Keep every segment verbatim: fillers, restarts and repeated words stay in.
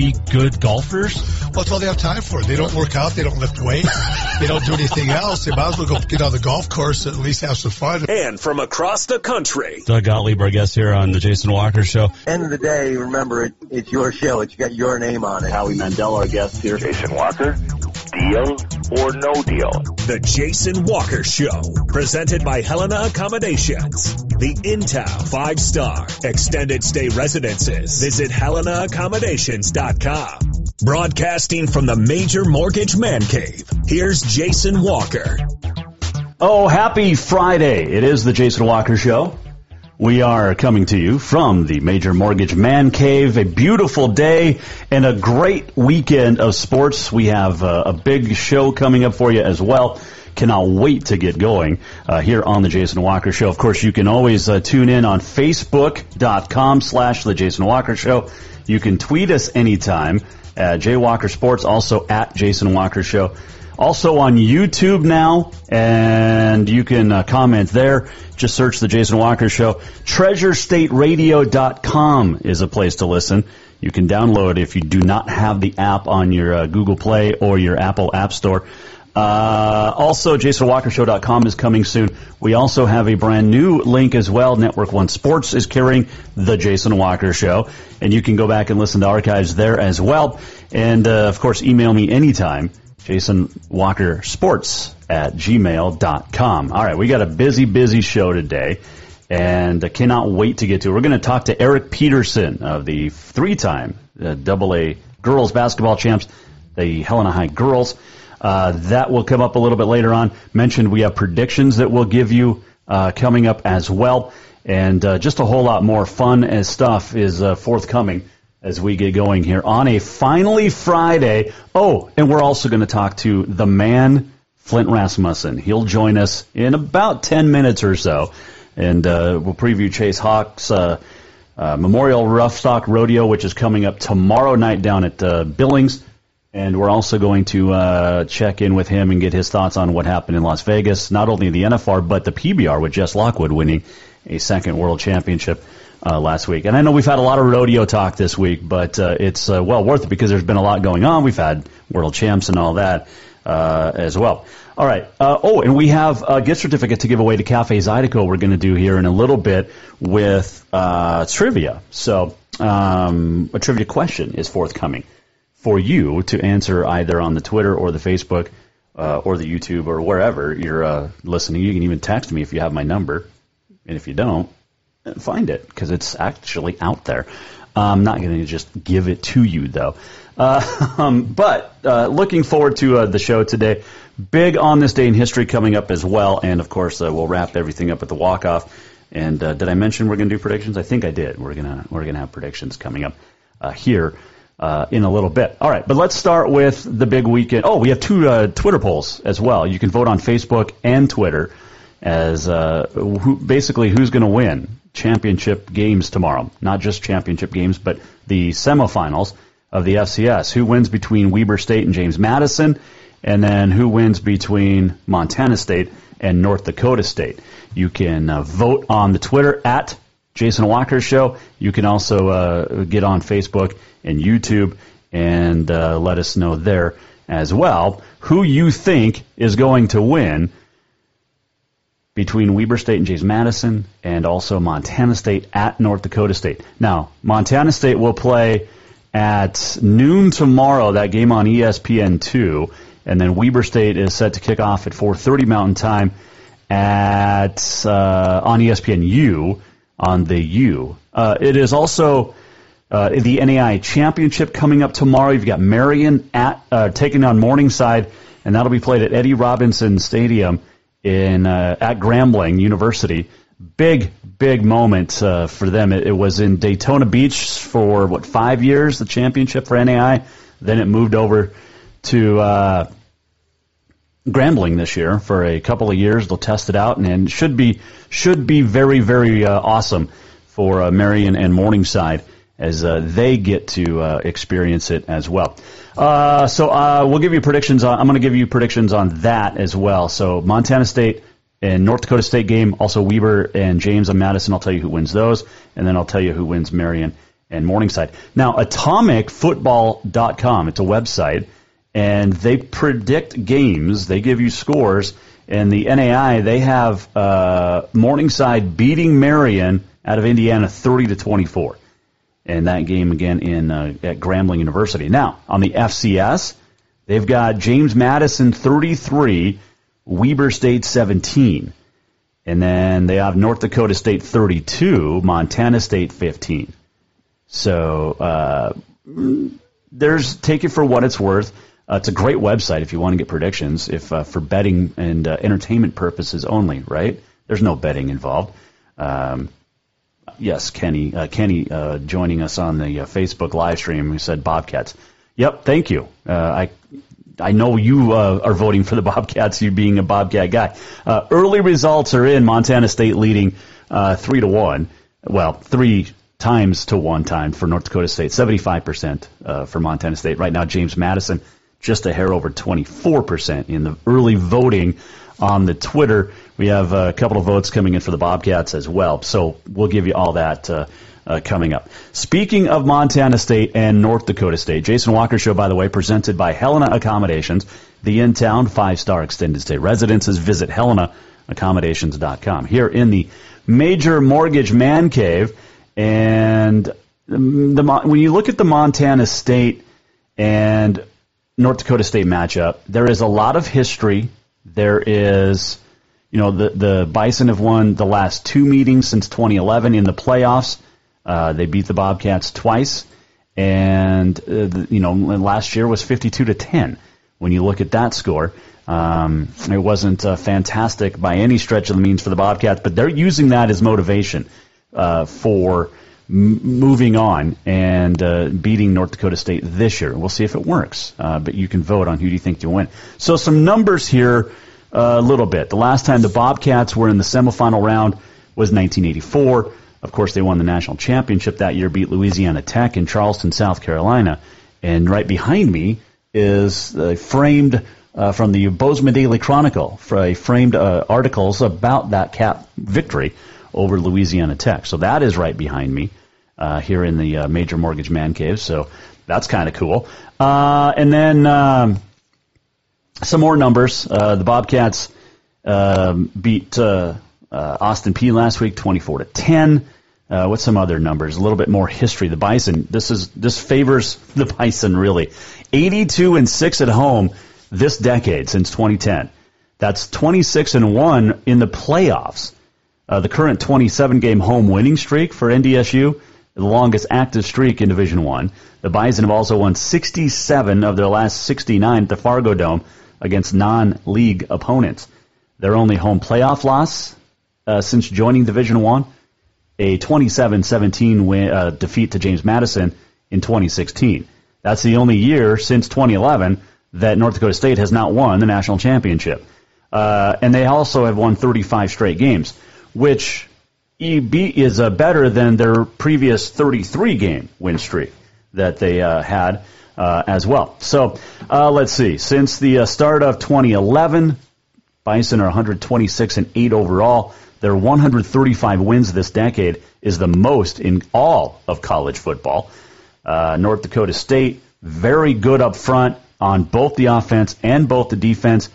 Be good golfers? Well, it's all they have time for. They don't work out. They don't lift weights. They don't do anything else. They might as well go get on the golf course and at least have some fun. And from across the country, Doug Gottlieb, our guest here on the Jason Walker Show. End of the day, remember, it, it's your show. It's got your name on it. Howie Mandel, our guest here. Jason Walker, deal or no deal? The Jason Walker Show, presented by Helena Accommodations, the in-town five-star extended stay residences. Visit helena accommodations dot com. Broadcasting from the Major Mortgage Man Cave, here's Jason Walker. Oh, happy Friday. It is the Jason Walker Show. We are coming to you from the Major Mortgage Man Cave. A beautiful day and a great weekend of sports. We have a, a big show coming up for you as well. Cannot wait to get going uh, here on the Jason Walker Show. Of course, you can always uh, tune in on Facebook.com slash the Jason Walker Show. You can tweet us anytime at J Walker Sports, also at Jason Walker Show. Also on YouTube now, and you can uh, comment there. Just search The Jason Walker Show. treasure state radio dot com is a place to listen. You can download if you do not have the app on your uh, Google Play or your Apple App Store. Uh, also, Jason Walker Show dot com is coming soon. We also have a brand new link as well. Network One Sports is carrying The Jason Walker Show, and you can go back and listen to archives there as well. And, uh, of course, email me anytime, Jason Walker Sports at gmail dot com. All right, we got a busy, busy show today, and I cannot wait to get to it. We're going to talk to Eric Peterson of the three-time uh, double A girls basketball champs, the Helena High girls. Uh, that will come up a little bit later on. Mentioned we have predictions that we'll give you uh, coming up as well. And uh, just a whole lot more fun and stuff is uh, forthcoming as we get going here on a finally Friday. Oh, and we're also going to talk to the man, Flint Rasmussen. He'll join us in about ten minutes or so. And uh, we'll preview Chase Hawks' uh, uh, Memorial Roughstock Rodeo, which is coming up tomorrow night down at uh, Billings. And we're also going to uh, check in with him and get his thoughts on what happened in Las Vegas, not only the N F R, but the P B R with Jess Lockwood winning a second world championship uh, last week. And I know we've had a lot of rodeo talk this week, but uh, it's uh, well worth it because there's been a lot going on. We've had world champs and all that uh, as well. All right. Uh, oh, and we have a gift certificate to give away to Cafe Zydeco we're going to do here in a little bit with uh, trivia. So um, a trivia question is forthcoming for you to answer either on the Twitter or the Facebook uh, or the YouTube or wherever you're uh, listening. You can even text me if you have my number. And if you don't, find it because it's actually out there. I'm not going to just give it to you, though. Uh, um, but uh, looking forward to uh, the show today. Big on this day in history coming up as well. And, of course, uh, we'll wrap everything up with the walk-off. And uh, did I mention we're going to do predictions? I think I did. We're going to we're gonna have predictions coming up uh, here. Uh, in a little bit. All right, but let's start with the big weekend. Oh, we have two uh, Twitter polls as well. You can vote on Facebook and Twitter as uh, who, basically who's going to win championship games tomorrow. Not just championship games, but the semifinals of the F C S. Who wins between Weber State and James Madison, and then who wins between Montana State and North Dakota State. You can uh, vote on the Twitter at Jason Walker Show. You can also uh, get on Facebook and YouTube and uh, let us know there as well who you think is going to win between Weber State and James Madison and also Montana State at North Dakota State. Now, Montana State will play at noon tomorrow, that game on E S P N two, and then Weber State is set to kick off at four thirty Mountain Time at uh, on E S P N U. On the U. Uh, it is also Uh, the N A I A Championship coming up tomorrow. You've got Marion at uh, taking on Morningside, and that'll be played at Eddie Robinson Stadium in uh, at Grambling University. Big, big moment uh, for them. It, it was in Daytona Beach for, what, five years, the championship for N A I A. Then it moved over to uh, Grambling this year for a couple of years. They'll test it out, and, and should be should be very, very uh, awesome for uh, Marion and Morningside, as uh, they get to uh, experience it as well. Uh, so uh, we'll give you predictions. On, I'm going to give you predictions on that as well. So Montana State and North Dakota State game, also Weber and James and Madison, I'll tell you who wins those, and then I'll tell you who wins Marion and Morningside. Now, Atomic Football dot com, it's a website, and they predict games. They give you scores, and the N A I A, they have uh, Morningside beating Marion out of Indiana thirty to twenty-four. And that game, again, in uh, at Grambling University. Now, on the F C S, they've got James Madison thirty-three, Weber State seventeen. And then they have North Dakota State thirty-two, Montana State fifteen. So uh, there's take it for what it's worth. Uh, it's a great website if you want to get predictions, if uh, for betting and uh, entertainment purposes only, right? There's no betting involved. Um Yes, Kenny. Uh, Kenny uh, joining us on the uh, Facebook live stream, who said Bobcats. Yep, thank you. Uh, I I know you uh, are voting for the Bobcats, you being a Bobcat guy. Uh, early results are in. Montana State leading uh, three to one. Well, three times to one time for North Dakota State. Seventy-five percent uh, for Montana State right now. James Madison just a hair over twenty-four percent in the early voting. On the Twitter, we have a couple of votes coming in for the Bobcats as well. So we'll give you all that uh, uh, coming up. Speaking of Montana State and North Dakota State, Jason Walker Show, by the way, presented by Helena Accommodations, the in-town five-star extended stay residences. Visit Helena Accommodations dot com. Here in the Major Mortgage Man Cave, and the, when you look at the Montana State and North Dakota State matchup, there is a lot of history. There is, you know, the, the Bison have won the last two meetings since twenty eleven in the playoffs. Uh, they beat the Bobcats twice. And, uh, the, you know, last year was fifty-two to ten. When you look at that score, um, it wasn't uh, fantastic by any stretch of the means for the Bobcats, but they're using that as motivation uh, for m- moving on and uh, beating North Dakota State this year. We'll see if it works, uh, but you can vote on who do you think you'll win. So some numbers here. A little bit. The last time the Bobcats were in the semifinal round was nineteen eighty-four. Of course, they won the national championship that year, beat Louisiana Tech in Charleston, South Carolina. And right behind me is a framed, uh, from the Bozeman Daily Chronicle, for a framed uh, articles about that cap victory over Louisiana Tech. So that is right behind me uh, here in the uh, Major Mortgage Man Cave. So that's kind of cool. Uh, and then... Um, Some more numbers. Uh, the Bobcats um, beat uh, uh, Austin Peay last week, twenty-four to ten. Uh, what's some other numbers? A little bit more history. The Bison. This is this favors the Bison really. eighty-two and six at home this decade since twenty ten. That's twenty-six and one in the playoffs. Uh, the current twenty-seven game home winning streak for N D S U. The longest active streak in Division One. The Bison have also won sixty-seven of their last sixty-nine at the Fargo Dome against non-league opponents. Their only home playoff loss uh, since joining Division One, a twenty-seven seventeen win, uh, defeat to James Madison in twenty sixteen. That's the only year since twenty eleven that North Dakota State has not won the national championship. Uh, and they also have won thirty-five straight games, which E B is uh, better than their previous thirty-three game win streak that they uh, had uh, as well. So uh, let's see. Since the uh, start of twenty eleven, Bison are one hundred twenty-six and eight overall. Their one hundred thirty-five wins this decade is the most in all of college football. Uh, North Dakota State, very good up front on both the offense and both the defense.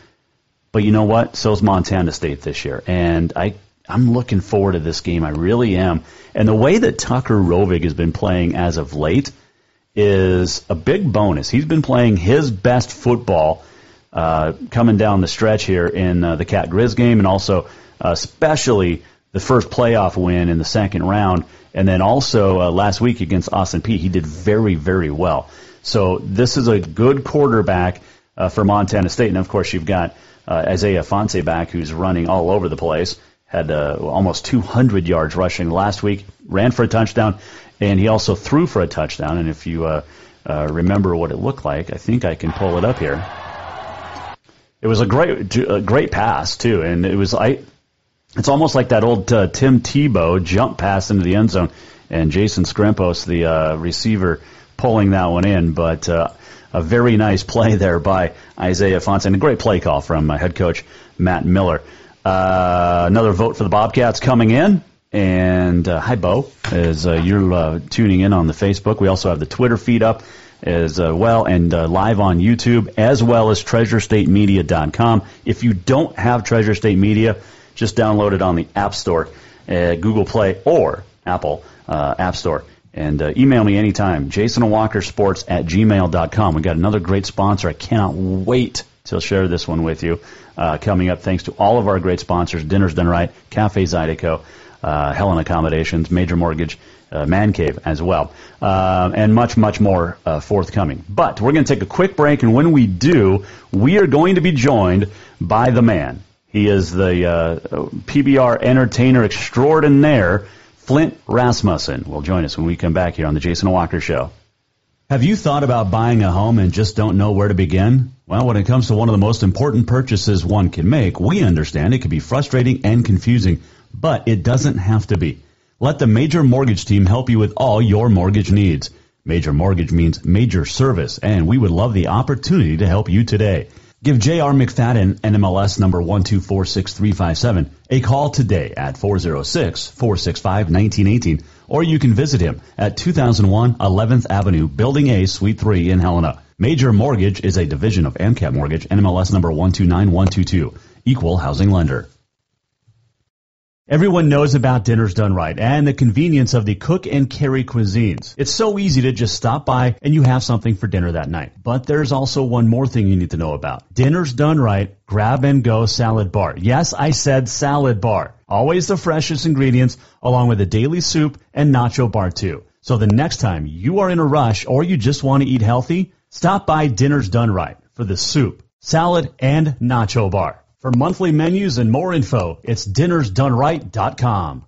But you know what? So is Montana State this year. And I... I'm looking forward to this game. I really am. And the way that Tucker Rovig has been playing as of late is a big bonus. He's been playing his best football uh, coming down the stretch here in uh, the Cat Grizz game, and also uh, especially the first playoff win in the second round. And then also uh, last week against Austin Peay, he did very, very well. So this is a good quarterback uh, for Montana State. And, of course, you've got uh, Isaiah Fonseca back, who's running all over the place, had uh, almost two hundred yards rushing last week, ran for a touchdown, and he also threw for a touchdown. And if you uh, uh, remember what it looked like, I think I can pull it up here. It was a great a great pass, too, and it was I. It's almost like that old uh, Tim Tebow jump pass into the end zone, and Jason Scrimpos, the uh, receiver, pulling that one in, but uh, a very nice play there by Isaiah Fonseca, and a great play call from uh, head coach Matt Miller. Uh, another vote for the Bobcats coming in, and uh, hi, Bo, as uh, you're uh, tuning in on the Facebook. We also have the Twitter feed up as uh, well, and uh, live on YouTube, as well as treasure state media dot com. If you don't have Treasure State Media, just download it on the App Store, uh, Google Play, or Apple uh, App Store. And uh, email me anytime, jason walker sports at gmail dot com. We've got another great sponsor. I cannot wait to share this one with you uh, coming up. Thanks to all of our great sponsors, Dinners Done Right, Cafe Zydeco, uh, Helena Accommodations, Major Mortgage, uh, Man Cave as well, uh, and much, much more uh, forthcoming. But we're going to take a quick break, and when we do, we are going to be joined by the man. He is the uh, P B R entertainer extraordinaire, Flint Rasmussen. Will join us when we come back here on the Jason Walker Show. Have you thought about buying a home and just don't know where to begin? Well, when it comes to one of the most important purchases one can make, we understand it can be frustrating and confusing, but it doesn't have to be. Let the Major Mortgage team help you with all your mortgage needs. Major Mortgage means major service, and we would love the opportunity to help you today. Give J R. McFadden, N M L S number one two four six three five seven, a call today at four oh six, four six five, one nine one eight, or you can visit him at two thousand one eleventh Avenue, Building A, Suite three in Helena. Major Mortgage is a division of AMCAP Mortgage, N M L S number one two nine one two two, equal housing lender. Everyone knows about Dinners Done Right and the convenience of the cook and carry cuisines. It's so easy to just stop by and you have something for dinner that night. But there's also one more thing you need to know about. Dinners Done Right Grab and Go Salad Bar. Yes, I said salad bar. Always the freshest ingredients along with a daily soup and nacho bar too. So the next time you are in a rush or you just want to eat healthy, stop by Dinners Done Right for the soup, salad, and nacho bar. For monthly menus and more info, it's dinners done right dot com.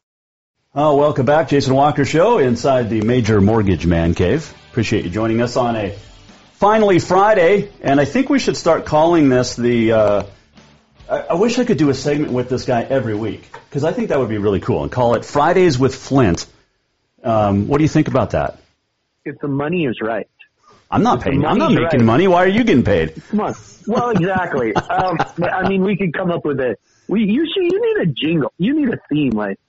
Oh, welcome back, Jason Walker Show, inside the Major Mortgage Man Cave. Appreciate you joining us on a Finally Friday, and I think we should start calling this the... Uh, I, I wish I could do a segment with this guy every week, because I think that would be really cool, and call it Fridays with Flint. Um, what do you think about that? If the money is right. I'm not paying. I'm not making right. money. Why are you getting paid? Come on. Well, exactly. um, I mean, we could come up with a... We, you, should, you need a jingle. You need a theme, like...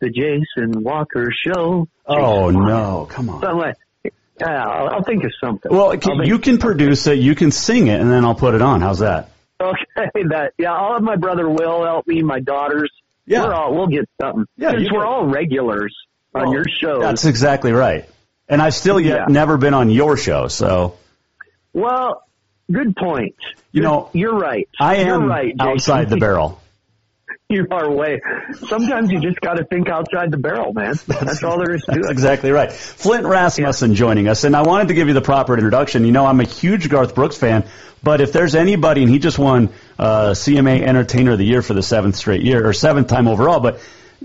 The Jason Walker Show. Oh, Jason no. Come on. So I'm like, uh, I'll, I'll think of something. Well, can, you can produce it. You can sing it, and then I'll put it on. How's that? Okay. That, yeah, I'll have my brother Will help me, my daughters. Yeah. We're all, we'll get something. Yeah, Since we're all regulars well, on your show. That's exactly right. And I've still yet yeah. never been on your show, so. Well, good point. You know, You're right. I am You're right, outside the barrel. You are way. Sometimes you just got to think outside the barrel, man. That's all there is to it. That's exactly right. Flint Rasmussen yeah. joining us, and I wanted to give you the proper introduction. You know, I'm a huge Garth Brooks fan, but if there's anybody, and he just won uh, C M A Entertainer of the Year for the seventh straight year, or seventh time overall, but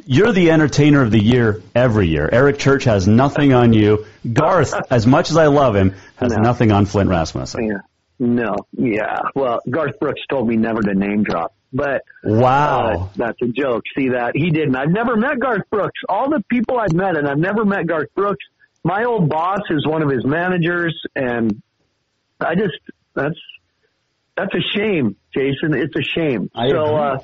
you're the Entertainer of the Year every year. Eric Church has nothing on you. Garth, as much as I love him, has no. nothing on Flint Rasmussen. Yeah. No, yeah. Well, Garth Brooks told me never to name drop. But wow, uh, that's a joke. See that? He didn't. I've never met Garth Brooks. All the people I've met, and I've never met Garth Brooks. My old boss is one of his managers, and I just that's that's a shame, Jason. It's a shame. I so uh,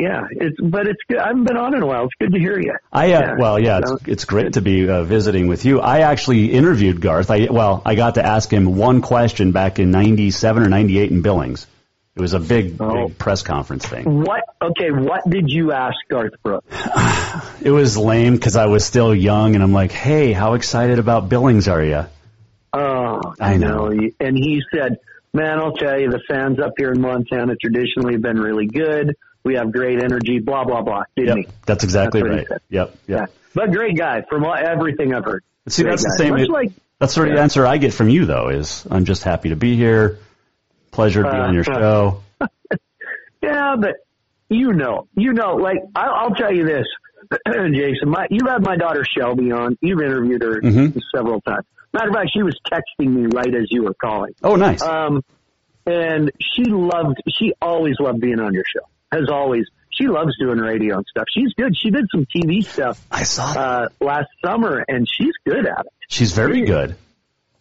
Yeah, it's but it's good. I haven't been on in a while. It's good to hear you. I uh, yeah. well, yeah, it's, it's great to be uh, visiting with you. I actually interviewed Garth. I well, I got to ask him one question back in ninety-seven or ninety-eight in Billings. It was a big, oh. big press conference thing. What? Okay, what did you ask Garth Brooks? It was lame because I was still young, and I'm like, "Hey, how excited about Billings are you?" Oh, I know. know. And he said, "Man, I'll tell you, the fans up here in Montana traditionally have been really good. We have great energy, blah, blah, blah." Didn't yep, he? That's exactly that's right. Yep, yep. Yeah. But great guy from all, everything I've heard. See, great that's guy. the same. It, like, that's sort of yeah. the answer I get from you, though, is I'm just happy to be here. Pleasure to be uh, on your show. yeah, but you know, you know, like, I, I'll tell you this, Jason, my, you've had my daughter Shelby on. You've interviewed her mm-hmm. several times. Matter of fact, she was texting me right as you were calling. Oh, nice. Um, and she loved, she always loved being on your show. Has always, she loves doing radio and stuff. She's good. She did some T V stuff. I saw that. Uh, last summer, and she's good at it. She's very good.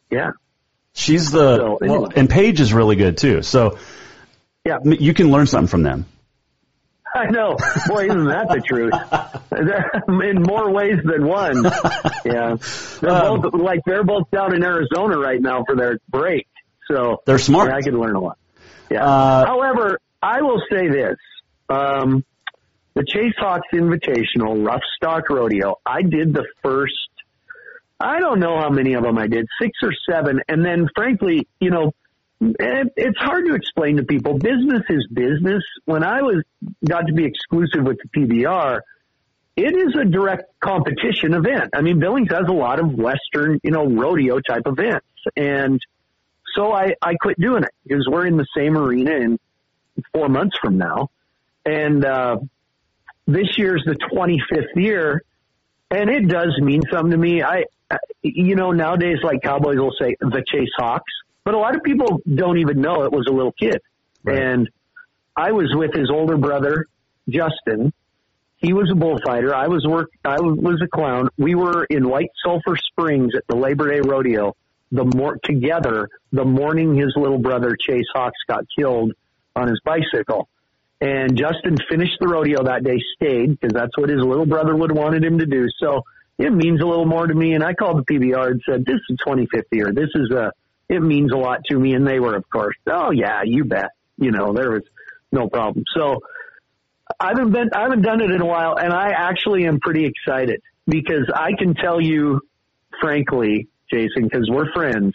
Yeah. She's the so, anyway. well, and Paige is really good too. So, yeah, you can learn something from them. I know. Boy, isn't that the truth? In more ways than one. Yeah, they're um, both, like they're both down in Arizona right now for their break. So they're smart. Yeah, I can learn a lot. Yeah. Uh, However, I will say this. Um, the Chase Hawks Invitational, Roughstock Rodeo, I did the first, I don't know how many of them I did, six or seven. And then, frankly, you know, it, it's hard to explain to people. Business is business. When I was got to be exclusive with the P B R, it is a direct competition event. I mean, Billings has a lot of Western, you know, rodeo type events. And so I, I quit doing it because we're in the same arena in four months from now. And uh, this year's the twenty-fifth year, and it does mean something to me. I, I, you know, nowadays, like Cowboys will say, the Chase Hawks, but a lot of people don't even know it was a little kid. Right. And I was with his older brother, Justin. He was a bullfighter. I was work. I was a clown. We were in White Sulphur Springs at the Labor Day Rodeo. The more together, the morning his little brother Chase Hawks got killed on his bicycle. And Justin finished the rodeo that day, stayed, because that's what his little brother would wanted him to do. So it means a little more to me. And I called the P B R and said, this is the twenty-fifth year. This is a, it means a lot to me. And they were, of course, oh yeah, you bet. You know, there was no problem. So I haven't been, I haven't done it in a while. And I actually am pretty excited because I can tell you, frankly, Jason, because we're friends,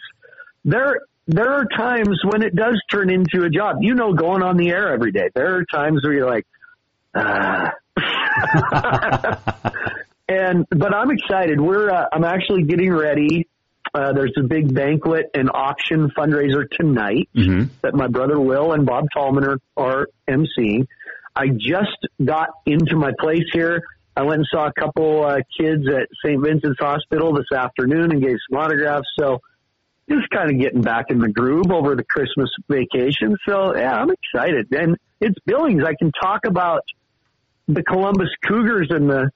there There are times when it does turn into a job, you know, going on the air every day. There are times where you're like, ah. and, but I'm excited. We're, uh, I'm actually getting ready. Uh, there's a big banquet and auction fundraiser tonight mm-hmm. that my brother Will and Bob Tallman are, are emceeing. I just got into my place here. I went and saw a couple uh, kids at Saint Vincent's Hospital this afternoon and gave some autographs. So, just kind of getting back in the groove over the Christmas vacation. So, yeah, I'm excited. And it's Billings. I can talk about the Columbus Cougars and the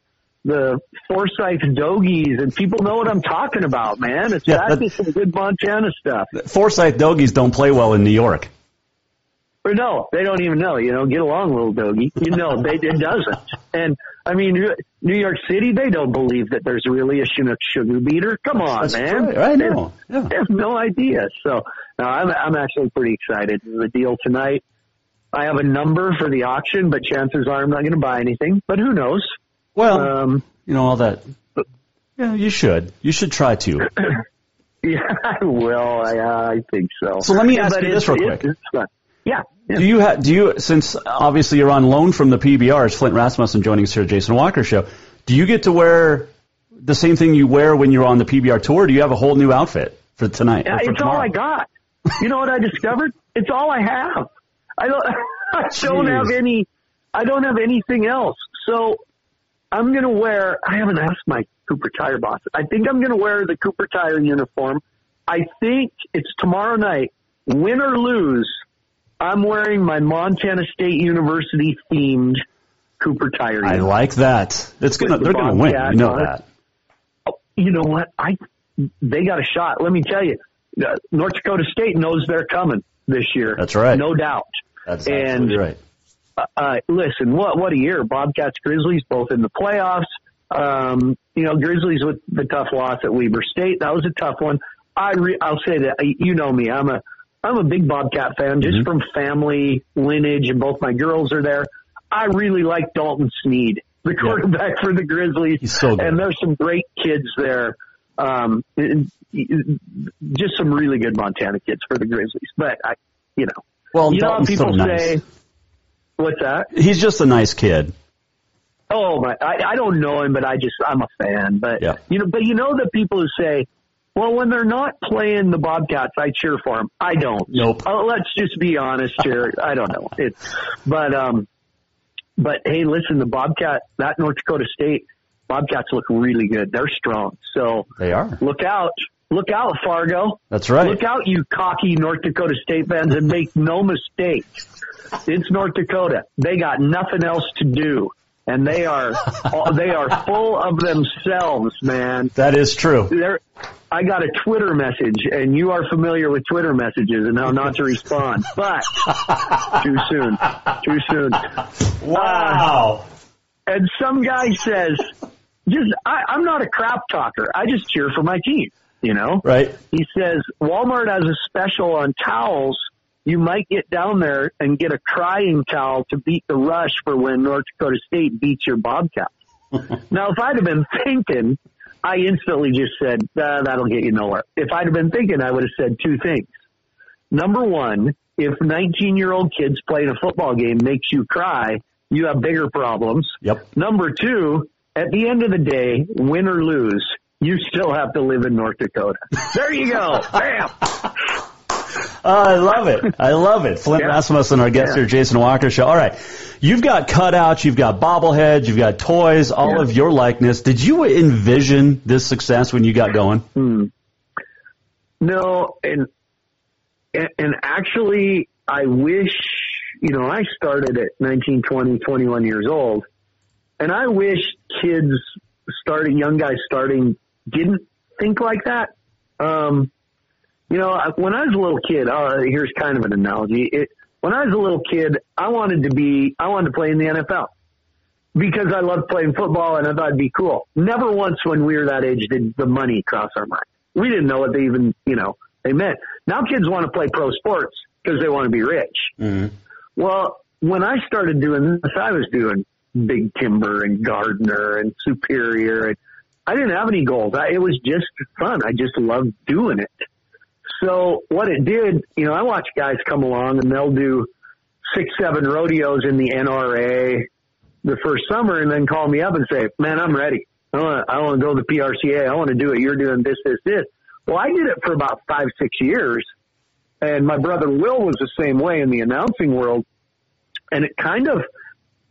the Forsyth Dogies, and people know what I'm talking about, man. It's yeah, actually some good Montana stuff. Forsyth Dogies don't play well in New York. Or no, they don't even know, you know, get along, little doggy. You know, they, it doesn't. And, I mean, New York City, they don't believe that there's really a Chinook sugar beater. Come on, that's man. Right. I know. Yeah. They have no idea. So, no, I'm, I'm actually pretty excited. The deal tonight, I have a number for the auction, but chances are I'm not going to buy anything. But who knows? Well, um, you know, all that. But, yeah, you should. You should try to. yeah, I will. I, uh, I think so. So let me ask yeah, you this real quick. It's, it's Yeah, yeah. Do you have? Do you? Since obviously you're on loan from the P B Rs, Flint Rasmussen joining us here at Jason Walker Show. Do you get to wear the same thing you wear when you're on the P B R tour? Or do you have a whole new outfit for tonight? Yeah, for it's tomorrow? all I got. You know what I discovered? It's all I have. I don't. I don't Jeez. have any. I don't have anything else. So I'm gonna wear. I haven't asked my Cooper Tire boss. I think I'm gonna wear the Cooper Tire uniform. I think it's tomorrow night. Win or lose. I'm wearing my Montana State University themed Cooper Tire. I like that. It's gonna. They're gonna win. You know that. Oh, you know what? I. They got a shot. Let me tell you, North Dakota State knows they're coming this year. That's right. No doubt. That's absolutely right. uh, listen, what what a year. Bobcats, Grizzlies, both in the playoffs. Um, you know, Grizzlies with the tough loss at Weber State. That was a tough one. I re- I'll say that, you know me, I'm a I'm a big Bobcat fan, just mm-hmm. from family lineage, and both my girls are there. I really like Dalton Sneed, the quarterback yeah. for the Grizzlies. He's so good. And there's some great kids there. Um, just some really good Montana kids for the Grizzlies. But I, you know, well, you know how people so nice. say, "What's that?" He's just a nice kid. Oh my! I, I don't know him, but I just I'm a fan. But yeah. you know, but you know the people who say, "Well, when they're not playing the Bobcats, I cheer for them." I don't. Nope. Uh, let's just be honest here. I don't know. It's, but um, but hey, listen, the Bobcat, that North Dakota State Bobcats look really good. They're strong. So they are. Look out! Look out, Fargo. That's right. Look out, you cocky North Dakota State fans, and make no mistake, it's North Dakota. They got nothing else to do. And they are they are full of themselves, man. That is true. They're, I got a Twitter message, and you are familiar with Twitter messages and how not to respond. But too soon, too soon. Wow. Uh, and some guy says, "Just I, I'm not a crap talker. I just cheer for my team." You know, right? He says Walmart has a special on towels. You might get down there and get a crying towel to beat the rush for when North Dakota State beats your Bobcats. Now, if I'd have been thinking, I instantly just said, ah, that'll get you nowhere. If I'd have been thinking, I would have said two things. Number one, if nineteen-year-old kids playing a football game makes you cry, you have bigger problems. Yep. Number two, at the end of the day, win or lose, you still have to live in North Dakota. There you go. Bam. Uh, I love it. I love it. Flint yeah. Rasmussen, our guest yeah. here, Jason Walker Show. All right. You've got cutouts, you've got bobbleheads, you've got toys, all yeah. of your likeness. Did you envision this success when you got going? Hmm. No, and, and and actually, I wish, you know, I started at nineteen, twenty, twenty-one years old, and I wish kids starting, young guys starting, didn't think like that. Um You know, when I was a little kid, uh, here's kind of an analogy. It, when I was a little kid, I wanted to be, I wanted to play in the N F L because I loved playing football and I thought it'd be cool. Never once when we were that age did the money cross our mind. We didn't know what they even, you know, they meant. Now kids want to play pro sports because they want to be rich. Mm-hmm. Well, when I started doing this, I was doing Big Timber and Gardner and Superior. And I didn't have any goals. I, it was just fun. I just loved doing it. So what it did, you know, I watch guys come along and they'll do six, seven rodeos in the N R A the first summer and then call me up and say, man, I'm ready. I want to I want to go to the P R C A. I want to do it. You're doing this, this, this. Well, I did it for about five, six years. And my brother Will was the same way in the announcing world. And it kind of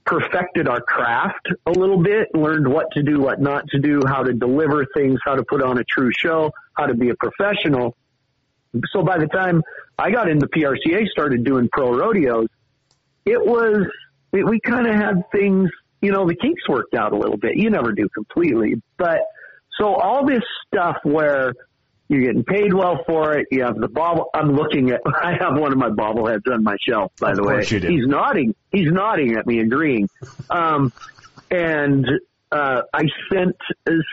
perfected our craft a little bit, learned what to do, what not to do, how to deliver things, how to put on a true show, how to be a professional. So by the time I got into P R C A, started doing pro rodeos, it was, it, we kind of had things, you know, the kinks worked out a little bit. You never do completely. But so all this stuff where you're getting paid well for it, you have the bobble. I'm looking at, I have one of my bobbleheads on my shelf, by the way. He's nodding. He's nodding at me, agreeing. Um, and uh, I sent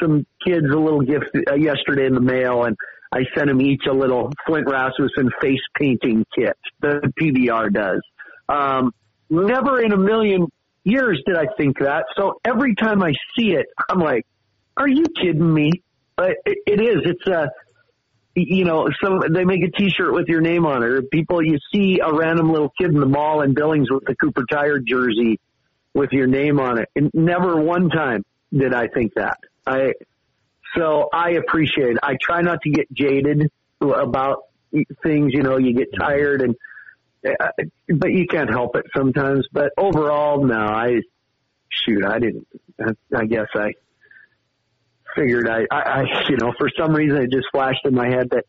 some kids a little gift uh, yesterday in the mail, and I sent them each a little Flint Rasmussen face painting kit. The P B R does. Um, never in a million years did I think that. So every time I see it, I'm like, are you kidding me? But it, it is. It's a, you know, some, they make a T-shirt with your name on it. People, you see a random little kid in the mall in Billings with the Cooper Tire jersey with your name on it. And never one time did I think that. I... So I appreciate it. I try not to get jaded about things. You know, you get tired, and but you can't help it sometimes. But overall, no, I shoot, I didn't. I guess I figured I, I, I you know, for some reason it just flashed in my head that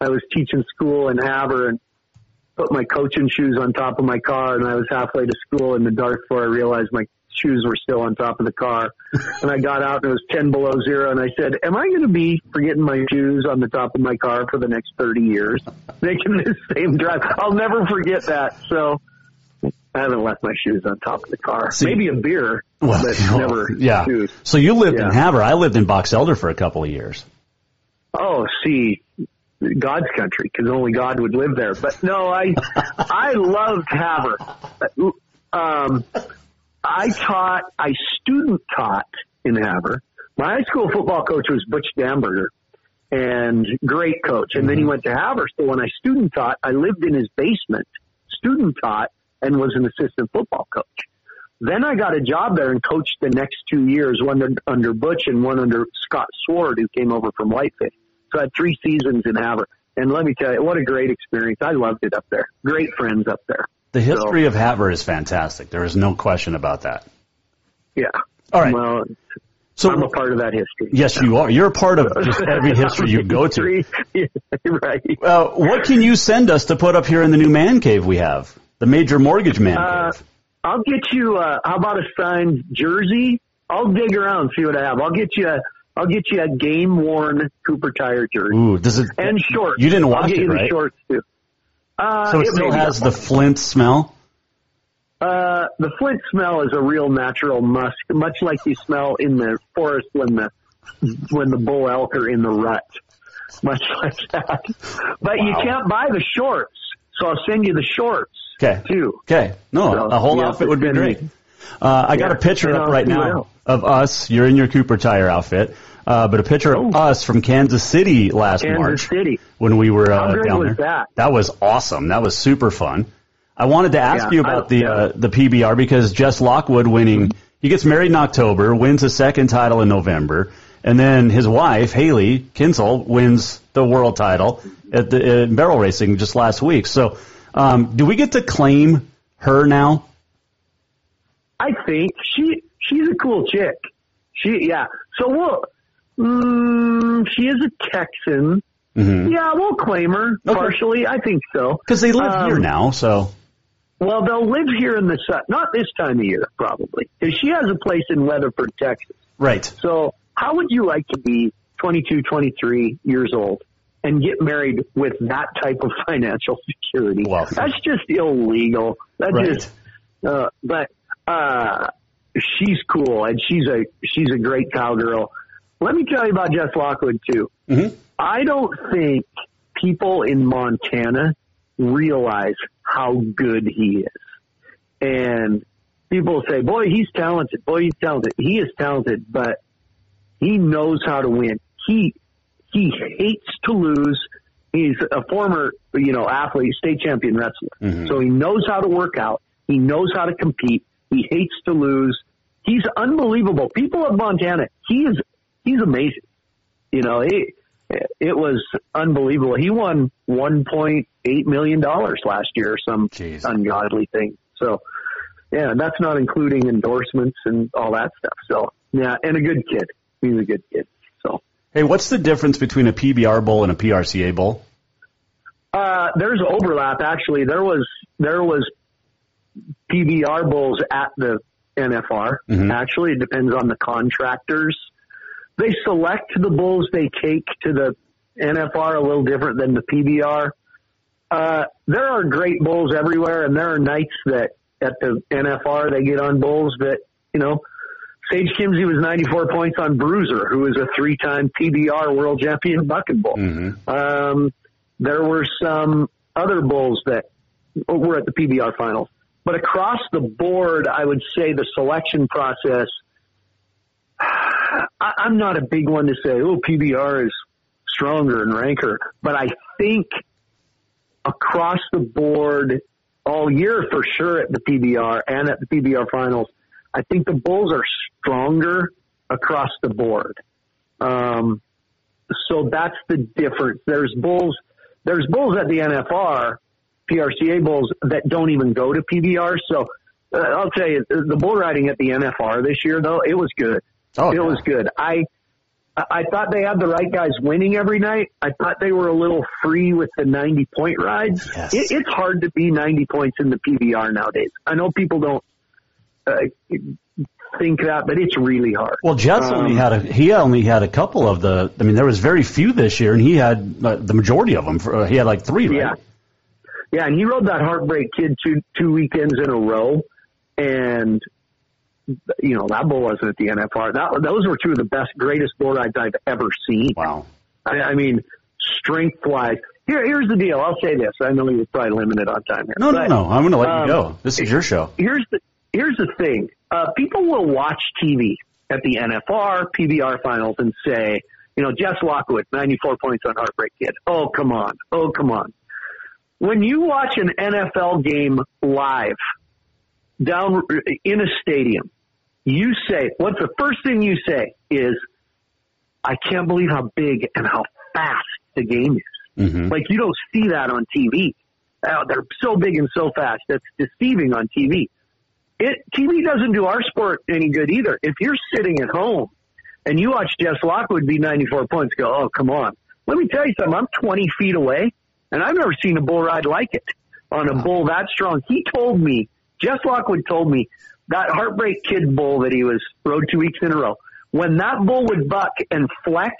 I was teaching school in Havre and put my coaching shoes on top of my car, and I was halfway to school in the dark before I realized my shoes were still on top of the car. And I got out and it was ten below zero. And I said, am I going to be forgetting my shoes on the top of my car for the next thirty years, making this same drive? I'll never forget that. So I haven't left my shoes on top of the car. See, maybe a beer, well, but well, never yeah. shoes. So you lived yeah. in Havre. I lived in Box Elder for a couple of years. Oh, see, God's country, because only God would live there. But no, I I loved Havre. Um, I taught, I student taught in Havre. My high school football coach was Butch Damberger, and great coach. And mm-hmm. then he went to Havre. So when I student taught, I lived in his basement, student taught, and was an assistant football coach. Then I got a job there and coached the next two years, one under Butch and one under Scott Sward, who came over from Whitefish. So I had three seasons in Havre. And let me tell you, what a great experience. I loved it up there. Great friends up there. The history so, of Havre is fantastic. There is no question about that. Yeah. All right. Well, so, I'm a part of that history. Yes, you are. You're a part of just every history you go to. Right. Well, what can you send us to put up here in the new man cave we have? The Major Mortgage man uh, cave. I'll get you, uh, how about a signed jersey? I'll dig around, see what I have. I'll get you a, I'll get you a game-worn Cooper Tire jersey. Ooh, does it? And shorts. You didn't watch it, right? I'll get you the shorts, too. Uh, so it, it still has the Flint smell? Uh, the Flint smell is a real natural musk, much like you smell in the forest when the when the bull elk are in the rut, much like that. But wow. you can't buy the shorts, so I'll send you the shorts okay. too. Okay, no, so, a whole yeah, outfit would be great. Uh, I yeah. got a picture up right now of us. You're in your Cooper Tire outfit, uh, but a picture oh. of us from Kansas City last Kansas March City. when we were uh, How great down was there. That? That was awesome. That was super fun. I wanted to ask yeah, you about the yeah. uh, the P B R because Jess Lockwood winning, he gets married in October, wins his second title in November, and then his wife, Haley Kinsel, wins the world title at the at barrel racing just last week. So um, do we get to claim her now? I think she she's a cool chick. She Yeah. So we'll, mm, she is a Texan. Mm-hmm. Yeah, we'll claim her okay. partially. I think so. Because they live um, here now, so... Well, they'll live here in the sun. Not this time of year, probably. Because she has a place in Weatherford, Texas. Right. So how would you like to be twenty-two, twenty-three years old and get married with that type of financial security? Wow. That's just illegal. That's right. just, uh, but uh, she's cool, and she's a she's a great cowgirl. Let me tell you about Jess Lockwood, too. Mm-hmm. I don't think people in Montana realize how good he is. And people say, boy, he's talented. Boy, he's talented. He is talented, but he knows how to win. He, he hates to lose. He's a former, you know, athlete, state champion wrestler. Mm-hmm. So he knows how to work out. He knows how to compete. He hates to lose. He's unbelievable. People of Montana, he is, he's amazing. You know, he, It was unbelievable. He won one point eight million dollars last year or some Jeez. ungodly thing. So, yeah, that's not including endorsements and all that stuff. So, yeah, and a good kid. He's a good kid. So, hey, what's the difference between a P B R bowl and a P R C A bowl? Uh, there's overlap, actually. There was there was P B R bowls at the N F R. Mm-hmm. Actually, it depends on the contractors. They select the bulls they take to the N F R a little different than the P B R. Uh, there are great bulls everywhere, and there are nights that at the N F R they get on bulls that, you know, Sage Kimsey was ninety-four points on Bruiser, who is a three-time P B R world champion bucking bull. Mm-hmm. Um, there were some other bulls that were at the P B R finals. But across the board, I would say the selection process – I'm not a big one to say, oh, P B R is stronger and ranker, but I think across the board all year for sure at the P B R and at the P B R finals, I think the bulls are stronger across the board. Um, so that's the difference. There's bulls, there's bulls at the N F R, P R C A bulls that don't even go to P B R. So uh, I'll tell you, the bull riding at the N F R this year, though, it was good. Oh, it yeah. was good. I I thought they had the right guys winning every night. I thought they were a little free with the ninety-point rides. Yes. It, it's hard to be ninety points in the P B R nowadays. I know people don't uh, think that, but it's really hard. Well, Jess um, only had a, he only had a couple of the – I mean, there was very few this year, and he had uh, the majority of them. For, uh, he had like three, right? Yeah. Yeah, and he rode that Heartbreak Kid two two weekends in a row, and you know that bull wasn't at the N F R. That, those were two of the best, greatest bull rides I've ever seen. Wow. I, I mean, strength-wise. Here, here's the deal. I'll say this. I know you're probably limited on time here. No, but, no, no. I'm going to let um, you go. This is your show. Here's the here's the thing. Uh, people will watch T V at the N F R, P B R finals and say, you know, Jess Lockwood, ninety-four points on Heartbreak Kid. Oh, come on. Oh, come on. When you watch an N F L game live down in a stadium, you say, what's the first thing you say is, I can't believe how big and how fast the game is. Mm-hmm. Like, you don't see that on T V. Oh, they're so big and so fast. That's deceiving on T V. It, T V doesn't do our sport any good either. If you're sitting at home and you watch Jess Lockwood be ninety-four points, go, oh, come on. Let me tell you something. I'm twenty feet away, and I've never seen a bull ride like it on a bull that strong. He told me, Jess Lockwood told me, that Heartbreak Kid bull that he was rode two weeks in a row, when that bull would buck and flex,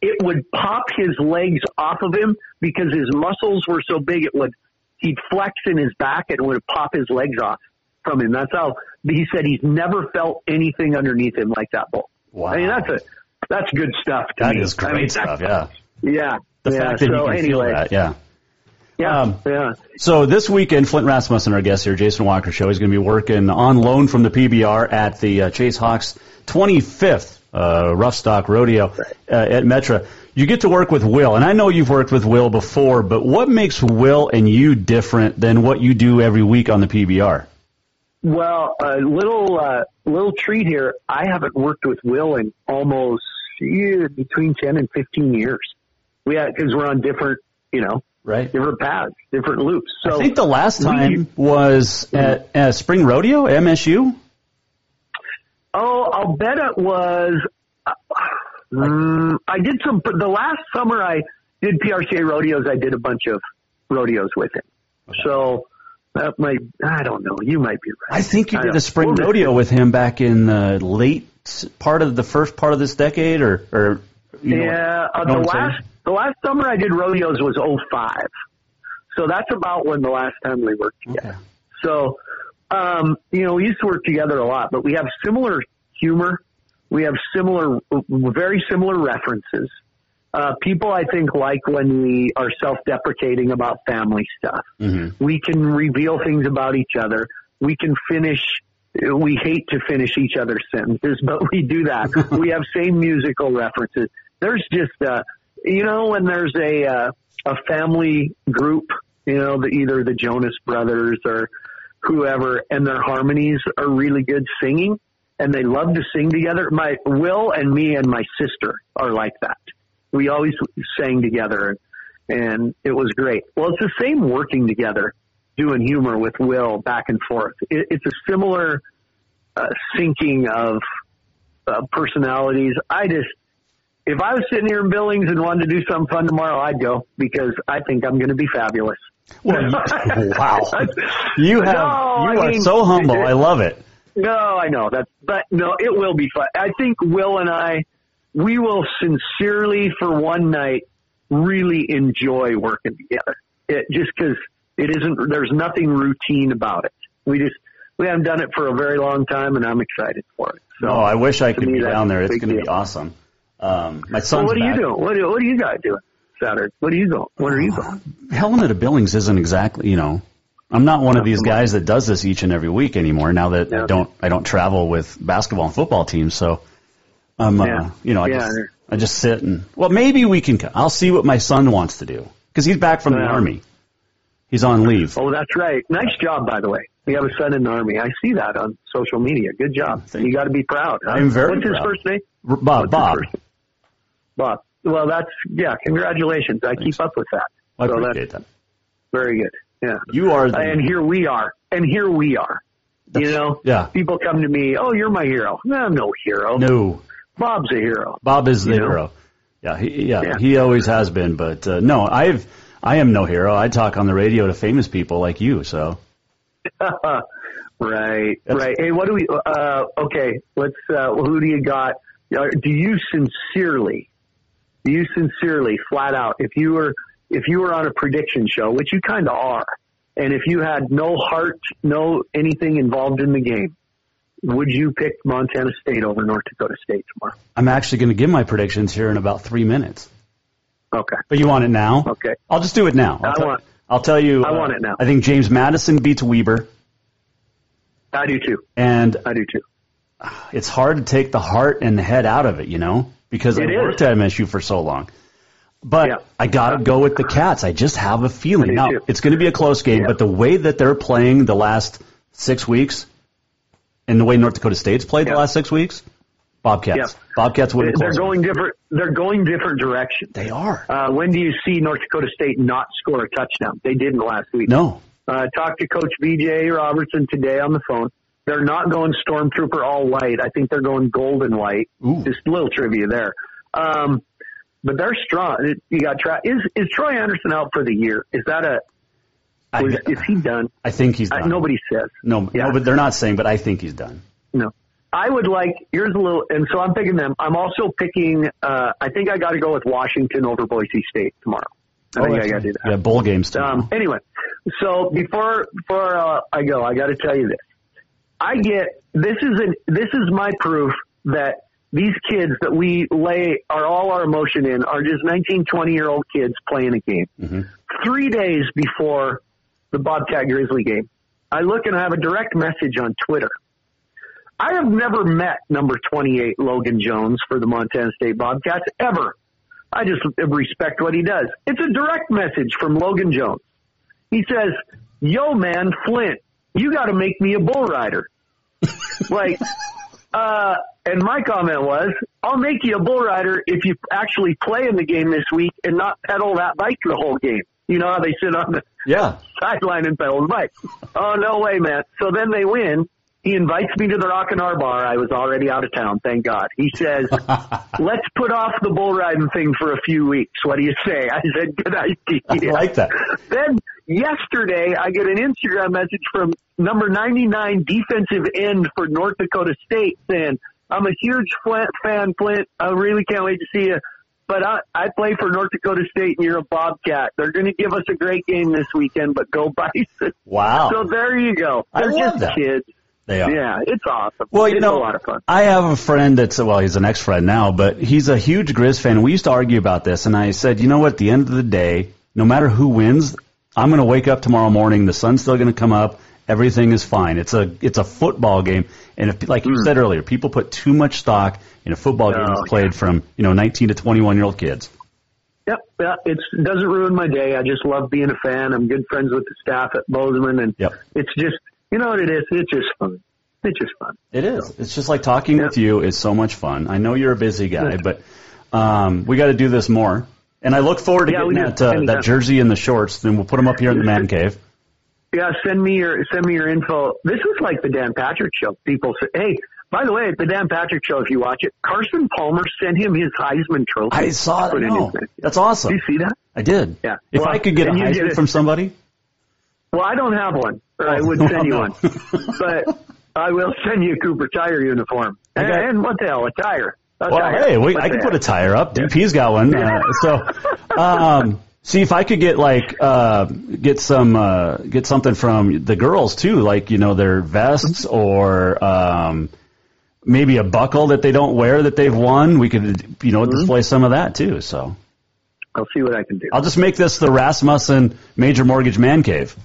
it would pop his legs off of him because his muscles were so big. It would, he'd flex in his back and it would pop his legs off from him. That's how he said he's never felt anything underneath him like that bull. Wow. I mean, that's a, that's good stuff. To that me. Is great I mean, stuff. Yeah. Yeah. The yeah, fact that so you can anyway, feel that. Yeah. Yeah, um, yeah. So this weekend, Flint Rasmussen, our guest here, Jason Walker Show, he's going to be working on loan from the P B R at the uh, Chase Hawks twenty-fifth uh, Roughstock Rodeo uh, at Metra. You get to work with Will, and I know you've worked with Will before, but what makes Will and you different than what you do every week on the P B R? Well, a little uh, little treat here. I haven't worked with Will in almost yeah, between ten and fifteen years. We had because we're on different, you know, right, different paths, different loops. So I think the last time we, was at uh, Spring Rodeo, M S U. Oh, I'll bet it was. Uh, um, I did some. The last summer I did P R C A rodeos. I did a bunch of rodeos with him. Okay. So. That might, I don't know. You might be right. I think you did a spring rodeo with him back in the late part of the first part of this decade, or, or you know, yeah. Uh, the last the last summer I did rodeos was oh five, so that's about when the last time we worked together. Okay. So, um, you know, we used to work together a lot, but we have similar humor. We have similar, very similar references. Uh, people, I think, like when we are self-deprecating about family stuff. Mm-hmm. We can reveal things about each other. We can finish, we hate to finish each other's sentences, but we do that. We have same musical references. There's just, uh, you know, when there's a, uh, a family group, you know, the, either the Jonas Brothers or whoever, and their harmonies are really good singing, and they love to sing together. My Will and me and my sister are like that. We always sang together, and it was great. Well, it's the same working together, doing humor with Will back and forth. It, it's a similar uh, syncing of uh, personalities. I just, if I was sitting here in Billings and wanted to do something fun tomorrow, I'd go because I think I'm going to be fabulous. Well, you, wow. You have, no, you I are mean, so humble. It, I love it. No, I know. That's, but, no, it will be fun. I think Will and I, we will sincerely, for one night, really enjoy working together. It, just because it isn't, there's nothing routine about it. We just, we haven't done it for a very long time, and I'm excited for it. So, oh, I wish I could be down there. It's going to be awesome. Um, my son's well, what, are doing? What, do, what do you guys doing Saturday? What are you doing? What are you doing? Uh, Helena to Billings isn't exactly, you know, I'm not one of these guys that does this each and every week anymore. Now that yeah. I don't, I don't travel with basketball and football teams, so. I'm, yeah. uh, you know, I, yeah. just, I just sit and, well, maybe we can, I'll see what my son wants to do because he's back from yeah. the Army. He's on leave. Oh, that's right. Nice job, by the way. You have a son in the Army. I see that on social media. Good job. Thank you. You got to be proud. Huh? I'm very What's proud. What's his first name? R- Bob. What's Bob. Bob. Well, that's, yeah, congratulations. I Thanks. keep up with that. Well, I so appreciate that. Very good. Yeah. You are. The, and here we are. And here we are. You know? Yeah. People come to me, oh, you're my hero. No, I'm no hero. No. Bob's a hero. Bob is the you know? hero. Yeah, he, yeah, yeah, he always has been. But uh, no, I've I am no hero. I talk on the radio to famous people like you. So, right, That's, right. Hey, what do we? Uh, okay, let's. Uh, who do you got? Do you sincerely? Do you sincerely, flat out? If you were, if you were on a prediction show, which you kind of are, And if you had no heart, no anything involved in the game, would you pick Montana State over North Dakota State tomorrow? I'm actually going to give my predictions here in about three minutes. Okay. But you want it now? Okay. I'll just do it now. I'll I t- want. I'll tell you. I uh, want it now. I think James Madison beats Weber. I do too. And I do too. It's hard to take the heart and the head out of it, you know, because it I is. worked at M S U for so long. But yeah. I got to go with the Cats. I just have a feeling. Now, it's going to be a close game, yeah. but the way that they're playing the last six weeks and the way North Dakota State's played yeah. the last six weeks, Bobcats. Yeah. Bobcats wouldn't they're, they're going different. They're going different directions. They are. Uh, when do you see North Dakota State not score a touchdown? They didn't last week. No. Uh, talked to Coach B J Robertson today on the phone. They're not going Stormtrooper all white. I think they're going gold and white. Ooh. Just a little trivia there. Um, but they're strong. You got Tra- is is Troy Anderson out for the year? Is that a was, I, is he done? I think he's done. I, nobody says. No, yeah. no, but they're not saying. But I think he's done. No, I would like. Here's a little, and so I'm picking them. I'm also picking. Uh, I think I got to go with Washington over Boise State tomorrow. I oh, think I got to do that. Yeah, bowl games tomorrow. Um, anyway, so before before uh, I go, I got to tell you this. I get this is an this is my proof that these kids that we lay are all our emotion in are just nineteen, twenty year old kids playing a game. Mm-hmm. Three days before the Bobcat Grizzly game, I look and I have a direct message on Twitter. I have never met number twenty-eight Logan Jones for the Montana State Bobcats ever. I just respect what he does. It's a direct message from Logan Jones. He says, "Yo, man, Flint, you got to make me a bull rider." Like, uh, and my comment was, I'll make you a bull rider if you actually play in the game this week and not pedal that bike the whole game. You know how they sit on the yeah. sideline and pedal the bike. Oh, no way, man. So then they win. He invites me to the Rock and R bar. I was already out of town, thank God. He says, "Let's put off the bull riding thing for a few weeks. What do you say?" I said, "Good idea." I like that. Then yesterday, I get an Instagram message from number ninety-nine defensive end for North Dakota State saying, "I'm a huge fan, Flint. I really can't wait to see you. But I, I play for North Dakota State, and you're a Bobcat. They're going to give us a great game this weekend, but go Bison." Wow. So there you go. They're I love just that. kids. Yeah, it's awesome. Well, you it's know, a lot of fun. I have a friend that's, well, he's an ex-friend now, but he's a huge Grizz fan. We used to argue about this, and I said, you know what, at the end of the day, no matter who wins, I'm going to wake up tomorrow morning, the sun's still going to come up, everything is fine. It's a it's a football game, and if, like mm. you said earlier, people put too much stock in a football game oh, that's played yeah. from, you know, nineteen to twenty-one-year-old kids. Yep, yeah, it doesn't ruin my day. I just love being a fan. I'm good friends with the staff at Bozeman, and yep. it's just... You know what it is? It's just fun. It's just fun. It is. It's just like talking yeah. with you is so much fun. I know you're a busy guy, yeah. but um, we got to do this more. And I look forward to yeah, getting that, uh, that jersey and the shorts. Then we'll put them up here in the man cave. Yeah, send me your send me your info. This is like the Dan Patrick Show. People say, hey, by the way, at the Dan Patrick Show, if you watch it, Carson Palmer sent him his Heisman trophy. I saw that. No. That's awesome. Did you see that? I did. Yeah. If well, I could get a Heisman get from somebody. Well, I don't have one. I would send you one, but I will send you a Cooper Tire uniform. And, okay. and what the hell, a tire? A well, tire. hey, we, I can put a tire up. Yeah. D P's got one. Yeah. Uh, so, um, see if I could get like uh, get some uh, get something from the girls too, like you know their vests or um, maybe a buckle that they don't wear that they've won. We could you know mm-hmm. display some of that too. So, I'll see what I can do. I'll just make this the Rasmussen Major Mortgage Man Cave.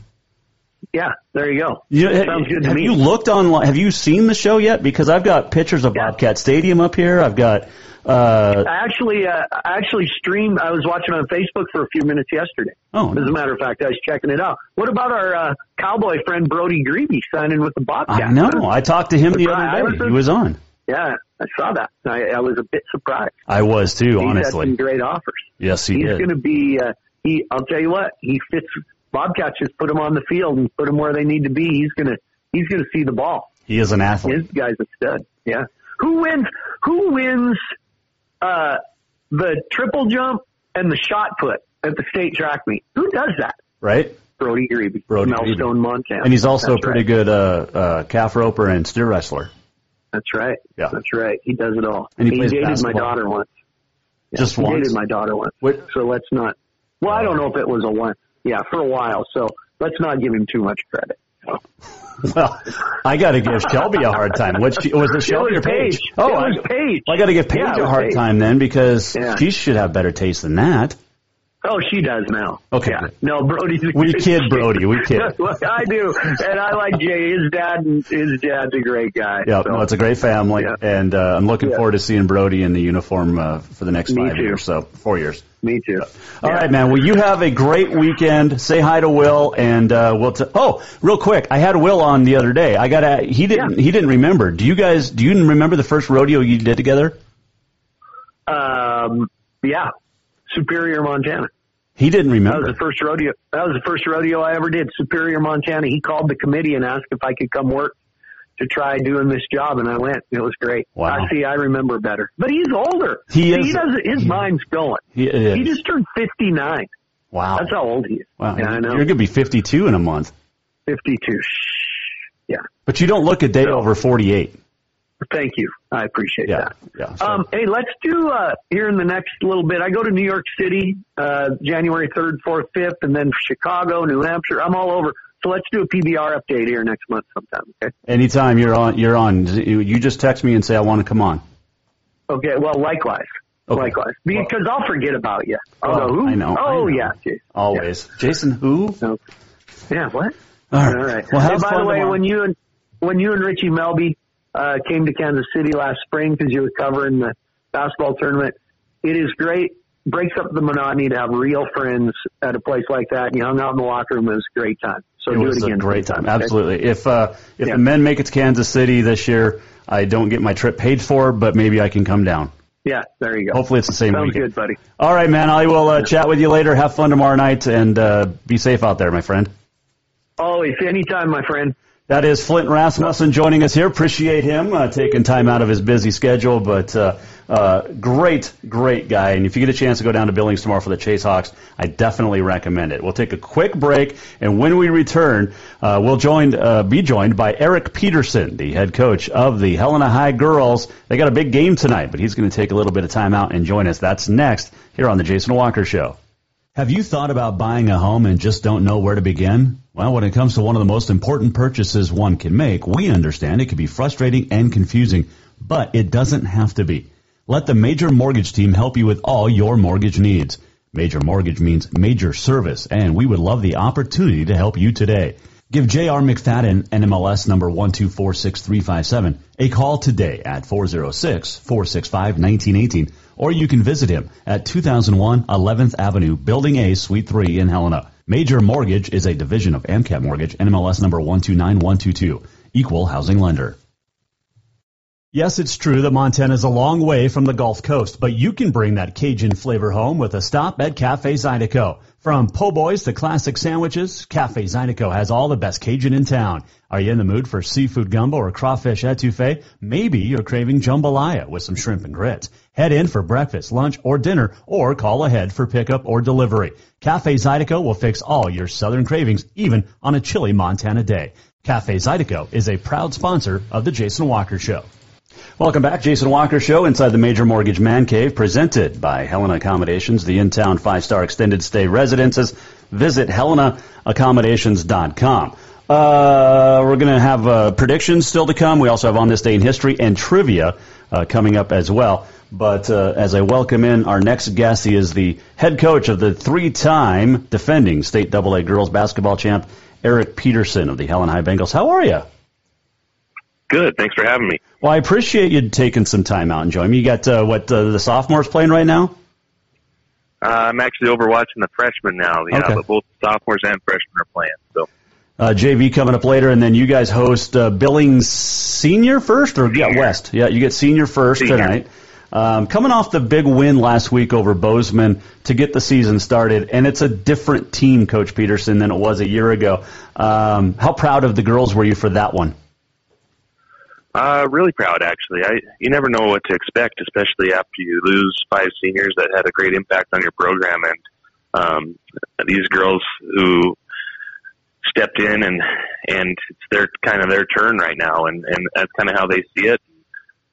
Yeah, there you go. You, have, sounds good to have me. You looked online? Have you seen the show yet? Because I've got pictures of yeah. Bobcat Stadium up here. I've got. Uh, I actually, uh, I actually streamed. I was watching on Facebook for a few minutes yesterday. Oh, as a matter of fact, I was checking it out. What about our uh, cowboy friend Brody Greedy signing with the Bobcats? I know. Huh? I talked to him the, the other day. He was on. Yeah, I saw that. I, I was a bit surprised. I was too, he's honestly. He's had some great offers. Yes, he he's did. He's going to be. Uh, he. I'll tell you what. He fits. Bobcats just put him on the field and put him where they need to be. He's gonna he's gonna see the ball. He is an athlete. This guy's a stud. Yeah. Who wins? Who wins uh, the triple jump and the shot put at the state track meet? Who does that? Right. Brody Greeby. Brody Melstone, Montana. And he's also that's a pretty right. good uh, uh, calf roper and steer wrestler. That's right. Yeah. That's right. He does it all. And he, he plays dated basketball. my daughter once. Yeah. Just he once. Dated my daughter once. What? So let's not. Well, I don't know if it was a once. Yeah, for a while. So let's not give him too much credit. So. Well, I got to give Shelby a hard time. What she, was it Shelby or Paige? Paige. Oh, I, Paige. Well, I got to give Paige yeah, a hard Paige. time then because yeah. she should have better taste than that. Oh, she does now. Okay. Yeah. No, Brody's a We kid Brody. We kid. I do. And I like Jay. His dad, his dad's a great guy. Yeah, so. no, it's a great family. Yeah. And uh, I'm looking yeah. forward to seeing Brody in the uniform uh, for the next Me five too. years. So four years. Me too. So. All yeah. right, man. Well, you have a great weekend. Say hi to Will. And uh, we'll. T- oh, real quick. I had Will on the other day. I got He didn't. Yeah. He didn't remember. Do you guys, do you remember the first rodeo you did together? Um. Yeah. Superior, Montana. He didn't remember. That was the first rodeo. That was the first rodeo I ever did, Superior, Montana. He called the committee and asked if I could come work to try doing this job, and I went. It was great. Wow. I see. I remember better. But he's older. He is. He doesn't, his he, mind's going. He is. He just turned fifty-nine. Wow. That's how old he is. Wow. Yeah, I know. You're going to be fifty-two in a month. fifty-two. Yeah. But you don't look a day so, over forty-eight. Thank you. I appreciate yeah, that. Yeah, so. um, hey, let's do uh, here in the next little bit. I go to New York City uh, January third, fourth, fifth, and then Chicago, New Hampshire. I'm all over. So let's do a P B R update here next month sometime. Okay. Anytime you're on, you're on. You just text me and say I want to come on. Okay. Well, likewise. Okay. Likewise, because well, I'll forget about you. I'll well, go, who? I know. Oh I know. yeah. Jason. Always, yeah. Jason. Who? No. Yeah. What? All right. All right. Well, hey, by the way, tomorrow. when you and when you and Richie Melby. Uh, came to Kansas City last spring because you were covering the basketball tournament. It is great. Breaks up the monotony to have real friends at a place like that. And you hung out in the locker room. It was a great time. So it do was it again a great time. time. Absolutely. Okay? If uh, if yeah. the men make it to Kansas City this year, I don't get my trip paid for, but maybe I can come down. Yeah, there you go. Hopefully it's the same Sounds weekend. Sounds good, buddy. All right, man. I will uh, chat with you later. Have fun tomorrow night, and uh, be safe out there, my friend. Always. Anytime, my friend. That is Flint Rasmussen joining us here. Appreciate him uh, taking time out of his busy schedule, but uh, uh, great, great guy. And if you get a chance to go down to Billings tomorrow for the Chase Hawks, I definitely recommend it. We'll take a quick break, and when we return, uh, we'll join, uh, be joined by Eric Peterson, the head coach of the Helena High girls. They got a big game tonight, but he's going to take a little bit of time out and join us. That's next here on the Jason Walker Show. Have you thought about buying a home and just don't know where to begin? Well, when it comes to one of the most important purchases one can make, we understand it can be frustrating and confusing, but it doesn't have to be. Let the Major Mortgage team help you with all your mortgage needs. Major Mortgage means major service, and we would love the opportunity to help you today. Give J R. McFadden, N M L S number one two four six three five seven, a call today at four oh six, four six five, one nine one eight, or you can visit him at two thousand one eleventh Avenue, Building A, Suite three in Helena. Major Mortgage is a division of AMCAP Mortgage, N M L S number one two nine one two two, equal housing lender. Yes, it's true that Montana's a long way from the Gulf Coast, but you can bring that Cajun flavor home with a stop at Cafe Zydeco. From po' boys to classic sandwiches, Cafe Zydeco has all the best Cajun in town. Are you in the mood for seafood gumbo or crawfish etouffee? Maybe you're craving jambalaya with some shrimp and grits. Head in for breakfast, lunch, or dinner, or call ahead for pickup or delivery. Cafe Zydeco will fix all your southern cravings, even on a chilly Montana day. Cafe Zydeco is a proud sponsor of the Jason Walker Show. Welcome back. Jason Walker Show inside the Major Mortgage Man Cave, presented by Helena Accommodations, the in-town five-star extended stay residences. Visit helena accommodations dot com. Uh, we're going to have uh, predictions still to come. We also have On This Day in History and trivia uh, coming up as well. But uh, as I welcome in our next guest, he is the head coach of the three-time defending state double A girls basketball champ, Eric Peterson of the Helena High Bengals. How are you? Good. Thanks for having me. Well, I appreciate you taking some time out and joining me. You got, uh, what, uh, the sophomores playing right now? Uh, I'm actually over watching the freshmen now. Yeah, okay. But both sophomores and freshmen are playing. So uh, J V coming up later, and then you guys host uh, Billings Senior first? Or yeah, West. Yeah, you get Senior first senior. tonight. Um, coming off the big win last week over Bozeman to get the season started, and it's a different team, Coach Peterson, than it was a year ago. Um, how proud of the girls were you for that one? Uh, really proud, actually. I, you never know what to expect, especially after you lose five seniors that had a great impact on your program. And um, these girls who stepped in, and and it's their kind of their turn right now, and, and that's kind of how they see it.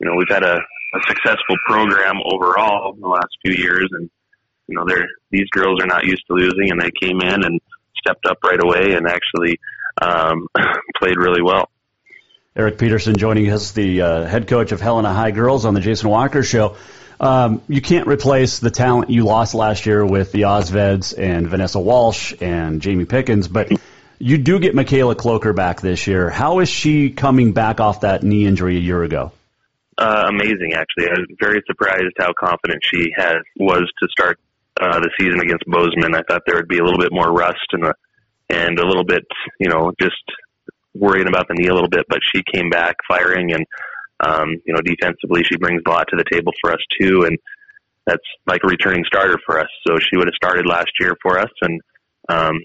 You know, we've had a, a successful program overall in the last few years, and you know, they're these girls are not used to losing, and they came in and stepped up right away and actually um, played really well. Eric Peterson joining us, the uh, head coach of Helena High Girls on the Jason Walker Show. Um, you can't replace the talent you lost last year with the Osveds and Vanessa Walsh and Jamie Pickens, but you do get Michaela Cloker back this year. How is she coming back off that knee injury a year ago? Uh, amazing, actually. I was very surprised how confident she has, was to start uh, the season against Bozeman. I thought there would be a little bit more rust and a, and a little bit, you know, just worrying about the knee a little bit, but she came back firing, and um, you know, defensively she brings a lot to the table for us too, and that's like a returning starter for us. So she would have started last year for us, and um,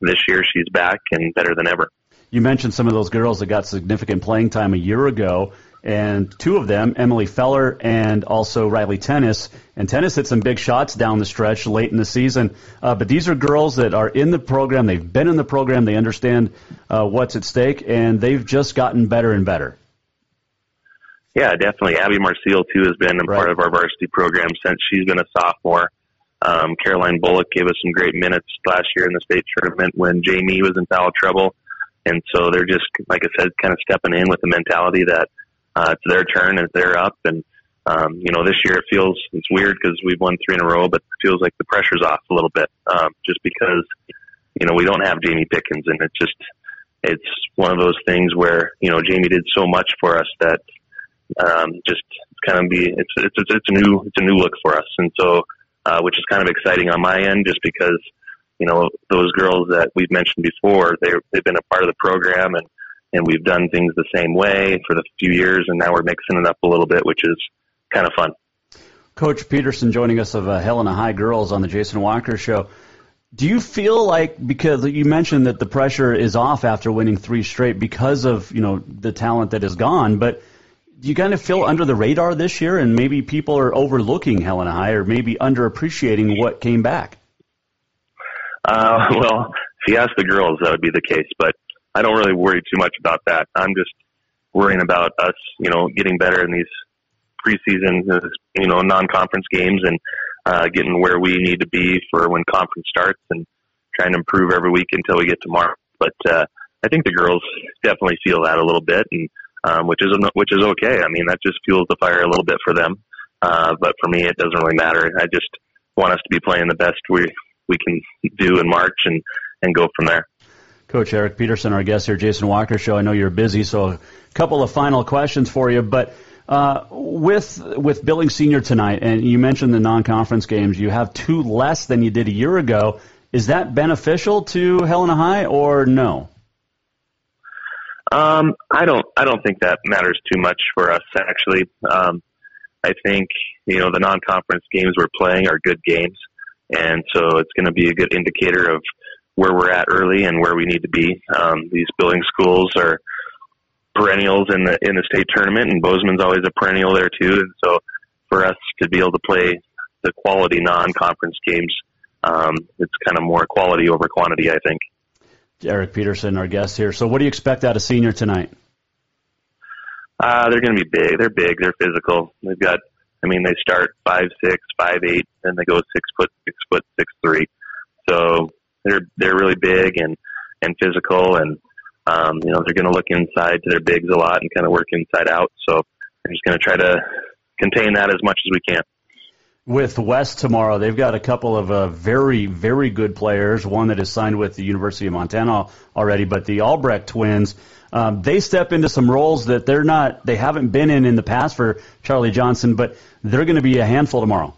this year she's back and better than ever. You mentioned some of those girls that got significant playing time a year ago, and two of them, Emily Feller and also Riley Tennis, and Tennis hit some big shots down the stretch late in the season, uh, but these are girls that are in the program, they've been in the program, they understand uh, what's at stake, and they've just gotten better and better. Yeah, definitely. Abby Marcille, too, has been a right. part of our varsity program since she's been a sophomore. Um, Caroline Bullock gave us some great minutes last year in the state tournament when Jamie was in foul trouble, and so they're just, like I said, kind of stepping in with the mentality that Uh, it's their turn and they're up. And, um, you know, this year it feels, it's weird because we've won three in a row, but it feels like the pressure's off a little bit um, just because, you know, we don't have Jamie Pickens. And it's just, it's one of those things where, you know, Jamie did so much for us that um, just kind of be, it's, it's, it's a new, it's a new look for us. And so, uh, which is kind of exciting on my end just because, you know, those girls that we've mentioned before, they're, they've been a part of the program and, And we've done things the same way for the few years, and now we're mixing it up a little bit, which is kind of fun. Coach Peterson joining us of uh, Helena High Girls on the Jason Walker Show. Do you feel like, because you mentioned that the pressure is off after winning three straight because of, you know, the talent that is gone, but do you kind of feel under the radar this year and maybe people are overlooking Helena High or maybe underappreciating what came back? Uh, well, if you ask the girls, that would be the case, but I don't really worry too much about that. I'm just worrying about us, you know, getting better in these preseason, you know, non-conference games and uh, getting where we need to be for when conference starts and trying to improve every week until we get to March. But uh, I think the girls definitely feel that a little bit, and um, which is which is okay. I mean, that just fuels the fire a little bit for them. Uh, but for me, it doesn't really matter. I just want us to be playing the best we we can do in March and, and go from there. Coach Eric Peterson, our guest here, Jason Walker Show. I know you're busy, so a couple of final questions for you. But uh, with with Billings Senior tonight, and you mentioned the non-conference games, you have two less than you did a year ago. Is that beneficial to Helena High or no? Um, I don't I don't think that matters too much for us, actually. Um, I think, you know, the non-conference games we're playing are good games, and so it's going to be a good indicator of where we're at early and where we need to be. Um, these Billings schools are perennials in the in the state tournament, and Bozeman's always a perennial there too. And so for us to be able to play the quality non-conference games, um, it's kind of more quality over quantity, I think. Eric Peterson, our guest here. So what do you expect out of Senior tonight? Uh, they're going to be big. They're big. They're physical. They've got, I mean, they start five six, five eight, and they go six foot, six foot, six three. So They're they're really big and, and physical, and um, you know, they're going to look inside to their bigs a lot and kind of work inside out. So we're just going to try to contain that as much as we can. With West tomorrow, they've got a couple of uh, very, very good players, one that is signed with the University of Montana already, but the Albrecht twins, um, they step into some roles that they're not, they haven't been in in the past for Charlie Johnson, but they're going to be a handful tomorrow.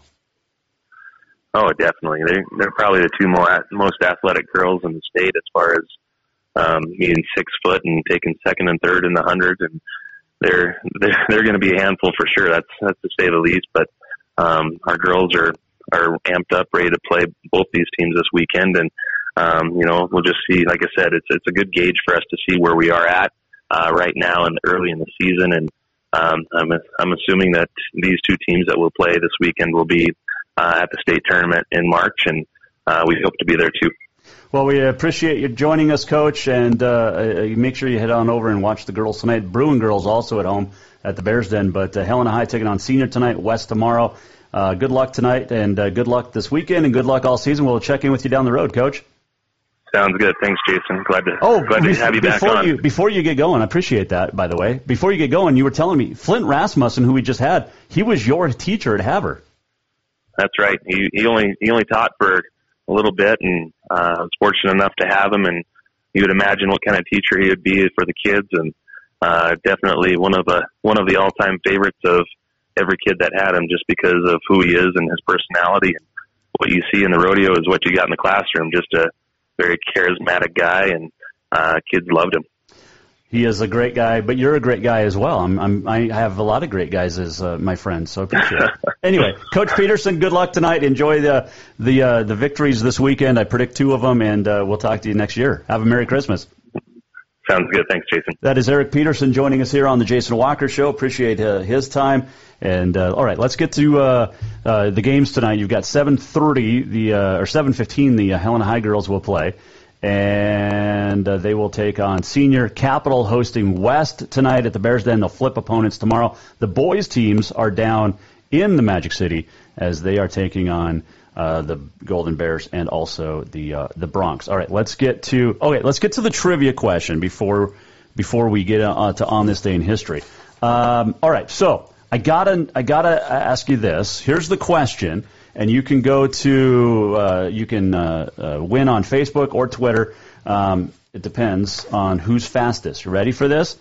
Oh, definitely. They, they're probably the two most athletic girls in the state as far as um, being six foot and taking second and third in the hundreds. And they're they're, they're going to be a handful for sure. That's that's to say the least. But um, our girls are, are amped up, ready to play both these teams this weekend. And, um, you know, we'll just see. Like I said, it's it's a good gauge for us to see where we are at uh, right now and early in the season. And um, I'm I'm assuming that these two teams that we'll play this weekend will be Uh, at the state tournament in March, and uh, we hope to be there too. Well, we appreciate you joining us, Coach, and uh, make sure you head on over and watch the girls tonight. Bruin girls also at home at the Bears Den, but uh, Helena High taking on Senior tonight, West tomorrow. Uh, good luck tonight, and uh, good luck this weekend, and good luck all season. We'll check in with you down the road, Coach. Sounds good. Thanks, Jason. Glad to, oh, glad to have you back on. You, before you get going, I appreciate that, by the way. Before you get going, you were telling me, Flint Rasmussen, who we just had, he was your teacher at Havre. That's right. He, he only he only taught for a little bit, and uh, I was fortunate enough to have him, and you would imagine what kind of teacher he would be for the kids, and uh, definitely one of, a, one of the all-time favorites of every kid that had him just because of who he is and his personality. And what you see in the rodeo is what you got in the classroom, just a very charismatic guy, and uh, kids loved him. He is a great guy, but you're a great guy as well. I'm, I'm, I have a lot of great guys as uh, my friends, so I appreciate it. Anyway, Coach Peterson, good luck tonight. Enjoy the the uh, the victories this weekend. I predict two of them, and uh, we'll talk to you next year. Have a Merry Christmas. Sounds good. Thanks, Jason. That is Eric Peterson joining us here on the Jason Walker Show. Appreciate uh, his time. And, uh, all right, let's get to uh, uh, the games tonight. You've got seven thirty the uh, or seven fifteen the uh, Helena High girls will play. And uh, they will take on Senior. Capital hosting West tonight at the Bears Den. They'll flip opponents tomorrow. The boys' teams are down in the Magic City as they are taking on Uh, the Golden Bears and also the uh, the Bronx. All right, let's get to okay, let's get to the trivia question before before we get uh, to on this day in history. Um, all right, so I gotta I gotta ask you this. Here's the question, and you can go to uh, you can uh, uh, win on Facebook or Twitter. Um, it depends on who's fastest. You ready for this?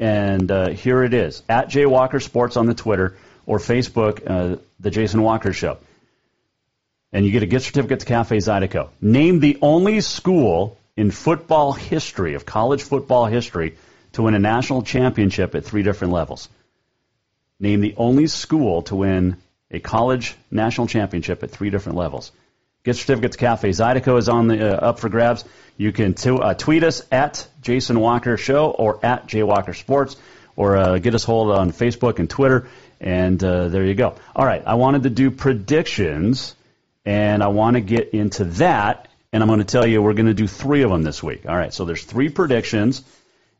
And uh, here it is: at Jay Walker Sports on the Twitter or Facebook, uh, the Jason Walker Show. And you get a gift certificate to Cafe Zydeco. Name the only school in football history, of college football history, to win a national championship at three different levels. Name the only school to win a college national championship at three different levels. Gift certificate to Cafe Zydeco is on the uh, up for grabs. You can t- uh, tweet us at Jason Walker Show or at Jay Walker Sports, or uh, get us hold on Facebook and Twitter. And uh, there you go. All right, I wanted to do predictions. And I want to get into that, and I'm going to tell you we're going to do three of them this week. All right, so there's three predictions,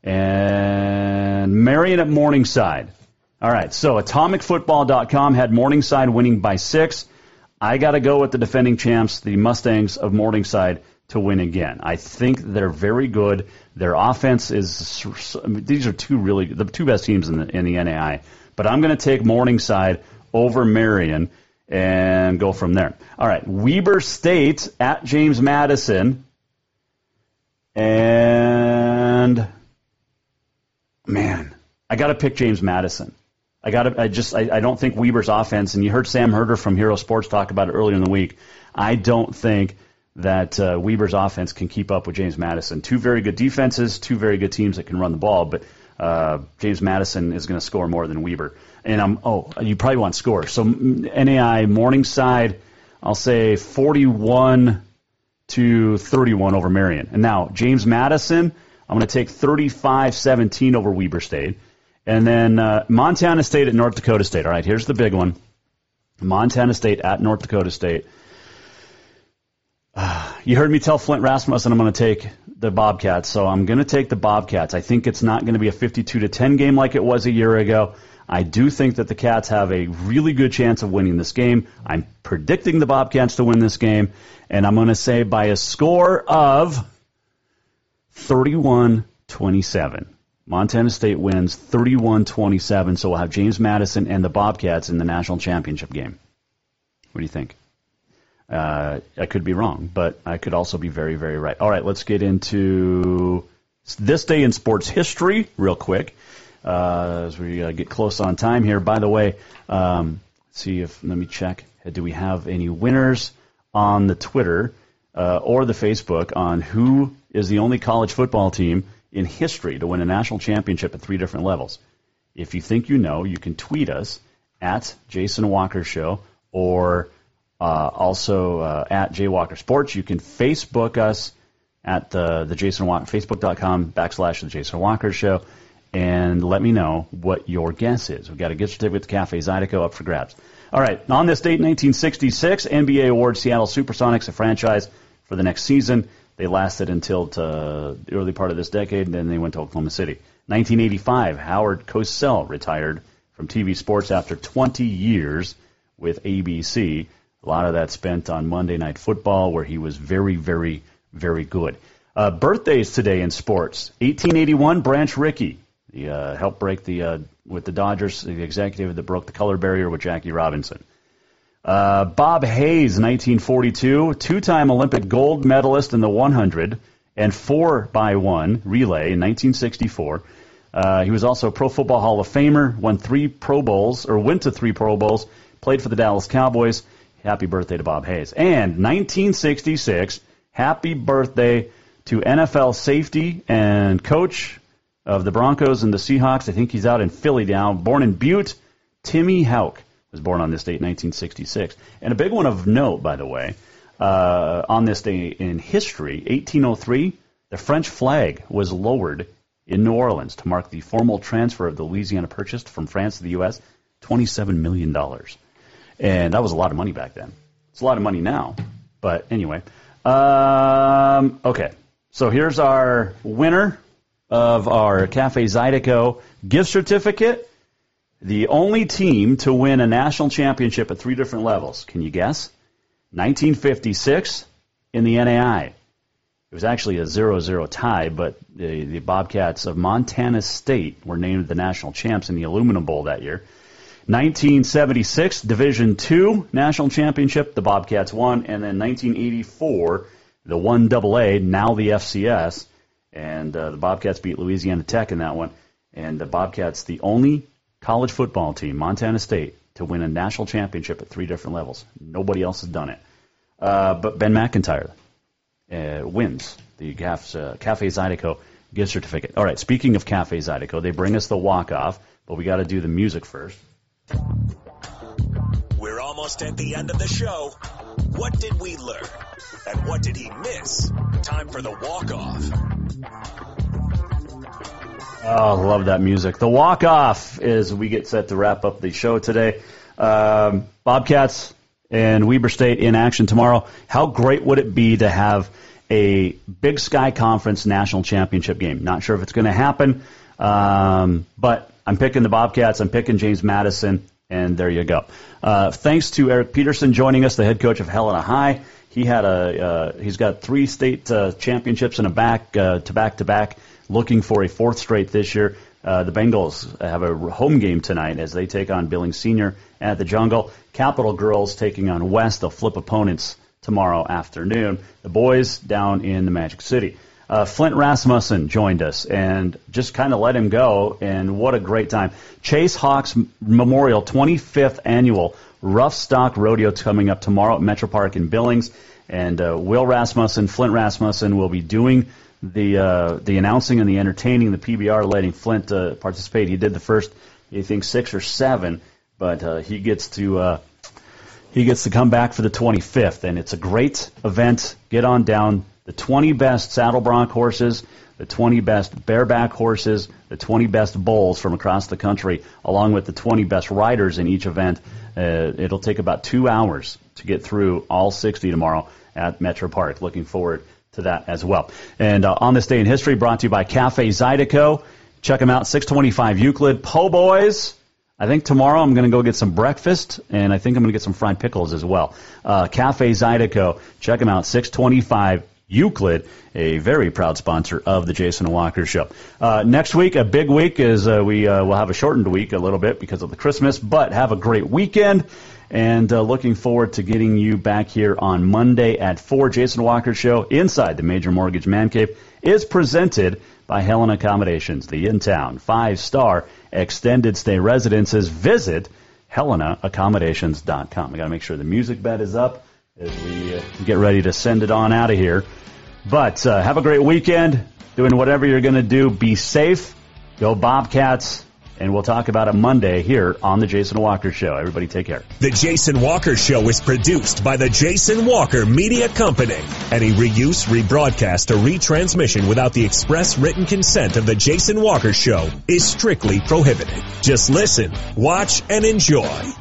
and Marion at Morningside. All right, so Atomic Football dot com had Morningside winning by six. I got to go with the defending champs, the Mustangs of Morningside, to win again. I think they're very good. Their offense is – these are two really – the two best teams in the, in the N A I A. But I'm going to take Morningside over Marion and go from there. All right, Weber State at James Madison. And, man, I got to pick James Madison. I got to. I just. I, I don't think Weber's offense, and you heard Sam Herder from Hero Sports talk about it earlier in the week. I don't think that uh, Weber's offense can keep up with James Madison. Two very good defenses, two very good teams that can run the ball, but uh, James Madison is going to score more than Weber. And I'm, oh, you probably want scores. So N A I A Morningside, I'll say forty-one to thirty-one over Marion. And now James Madison, I'm going to take thirty-five seventeen over Weber State. And then uh, Montana State at North Dakota State. All right, here's the big one. Montana State at North Dakota State. Uh, you heard me tell Flint Rasmussen I'm going to take the Bobcats. So I'm going to take the Bobcats. I think it's not going to be a fifty-two to ten game like it was a year ago. I do think that the Cats have a really good chance of winning this game. I'm predicting the Bobcats to win this game, and I'm going to say by a score of thirty-one twenty-seven. Montana State wins thirty-one twenty-seven, so we'll have James Madison and the Bobcats in the national championship game. What do you think? Uh, I could be wrong, but I could also be very, very right. All right, let's get into this day in sports history real quick. Uh, as we uh, get close on time here. By the way, um, see if let me check. Do we have any winners on the Twitter uh, or the Facebook on who is the only college football team in history to win a national championship at three different levels? If you think you know, you can tweet us at Jason Walker Show or uh, also uh, at Jay Walker Sports. You can Facebook us at the the Jason Walker Facebook.com backslash the Jason Walker Show. And let me know what your guess is. We've got a gift certificate to Cafe Zydeco up for grabs. All right, on this date, nineteen sixty-six, N B A awards Seattle Supersonics a franchise for the next season. They lasted until to the early part of this decade, and then they went to Oklahoma City. nineteen eighty-five, Howard Cosell retired from T V sports after twenty years with A B C. A lot of that spent on Monday Night Football, where he was very, very, very good. Uh, birthdays today in sports. eighteen eighty-one, Branch Rickey. He uh, helped break the uh, with the Dodgers, the executive that broke the color barrier with Jackie Robinson. Uh, Bob Hayes, nineteen forty-two, two-time Olympic gold medalist in the one hundred and four by one relay in nineteen sixty-four. Uh, he was also a Pro Football Hall of Famer, won three Pro Bowls, or went to three Pro Bowls, played for the Dallas Cowboys. Happy birthday to Bob Hayes. And nineteen sixty-six, happy birthday to N F L safety and coach of the Broncos and the Seahawks. I think he's out in Philly now. Born in Butte, Timmy Houck was born on this date, nineteen sixty-six. And a big one of note, by the way, uh, on this day in history, eighteen oh three, the French flag was lowered in New Orleans to mark the formal transfer of the Louisiana Purchase from France to the U S, twenty-seven million dollars. And that was a lot of money back then. It's a lot of money now. But anyway, um, okay. So here's our winner of our Cafe Zydeco gift certificate. The only team to win a national championship at three different levels. Can you guess? nineteen fifty-six in the N A I A. It was actually a zero zero tie, but the, the Bobcats of Montana State were named the national champs in the Aluminum Bowl that year. nineteen seventy-six, Division two national championship. The Bobcats won. And then nineteen eighty-four... the one double A, now the F C S, and uh, the Bobcats beat Louisiana Tech in that one. And the Bobcats, the only college football team, Montana State, to win a national championship at three different levels. Nobody else has done it. Uh, but Ben McIntyre uh, wins the Caf- uh, Cafe Zydeco gift certificate. All right, speaking of Cafe Zydeco, they bring us the walk-off, but we got to do the music first. We're almost at the end of the show. What did we learn? And what did he miss? Time for the walk-off. Oh, I love that music. The walk-off is we get set to wrap up the show today. Um, Bobcats and Weber State in action tomorrow. How great would it be to have a Big Sky Conference national championship game? Not sure if it's going to happen, um, but I'm picking the Bobcats. I'm picking James Madison. And there you go. Uh, thanks to Eric Peterson joining us, the head coach of Helena High. He had a uh, he's got three state uh, championships in a back uh, to back to back. Looking for a fourth straight this year. Uh, the Bengals have a home game tonight as they take on Billings Senior at the Jungle. Capital Girls taking on West. They'll flip opponents tomorrow afternoon. The boys down in the Magic City. Uh, Flint Rasmussen joined us and just kind of let him go, and what a great time. Chase Hawks Memorial twenty-fifth Annual Roughstock Rodeo coming up tomorrow at Metro Park in Billings, and uh, Will Rasmussen, Flint Rasmussen, will be doing the uh, the announcing and the entertaining, the P B R, letting Flint uh, participate. He did the first, I think, six or seven, but uh, he gets to... Uh, He gets to come back for the twenty-fifth, and it's a great event. Get on down. The twenty best saddle bronc horses, the twenty best bareback horses, the twenty best bulls from across the country, along with the twenty best riders in each event. Uh, it'll take about two hours to get through all sixty tomorrow at Metro Park. Looking forward to that as well. And uh, on this day in history, brought to you by Cafe Zydeco. Check them out, six twenty-five Euclid. Po' Boys. I think tomorrow I'm going to go get some breakfast, and I think I'm going to get some fried pickles as well. Uh, Cafe Zydeco, check them out, six twenty-five Euclid, a very proud sponsor of the Jason Walker Show. Uh, next week, a big week, is uh, we uh, will have a shortened week a little bit because of the Christmas, but have a great weekend, and uh, looking forward to getting you back here on Monday at four. Jason Walker Show inside the Major Mortgage Man Cave is presented by Helena Accommodations, the in-town five-star extended stay residences. Visit helena accommodations dot com. I got to make sure the music bed is up as we uh, get ready to send it on out of here. But uh, have a great weekend, doing whatever you're going to do. Be safe. Go Bobcats. And we'll talk about it Monday here on The Jason Walker Show. Everybody take care. The Jason Walker Show is produced by the Jason Walker Media Company. Any reuse, rebroadcast, or retransmission without the express written consent of The Jason Walker Show is strictly prohibited. Just listen, watch, and enjoy.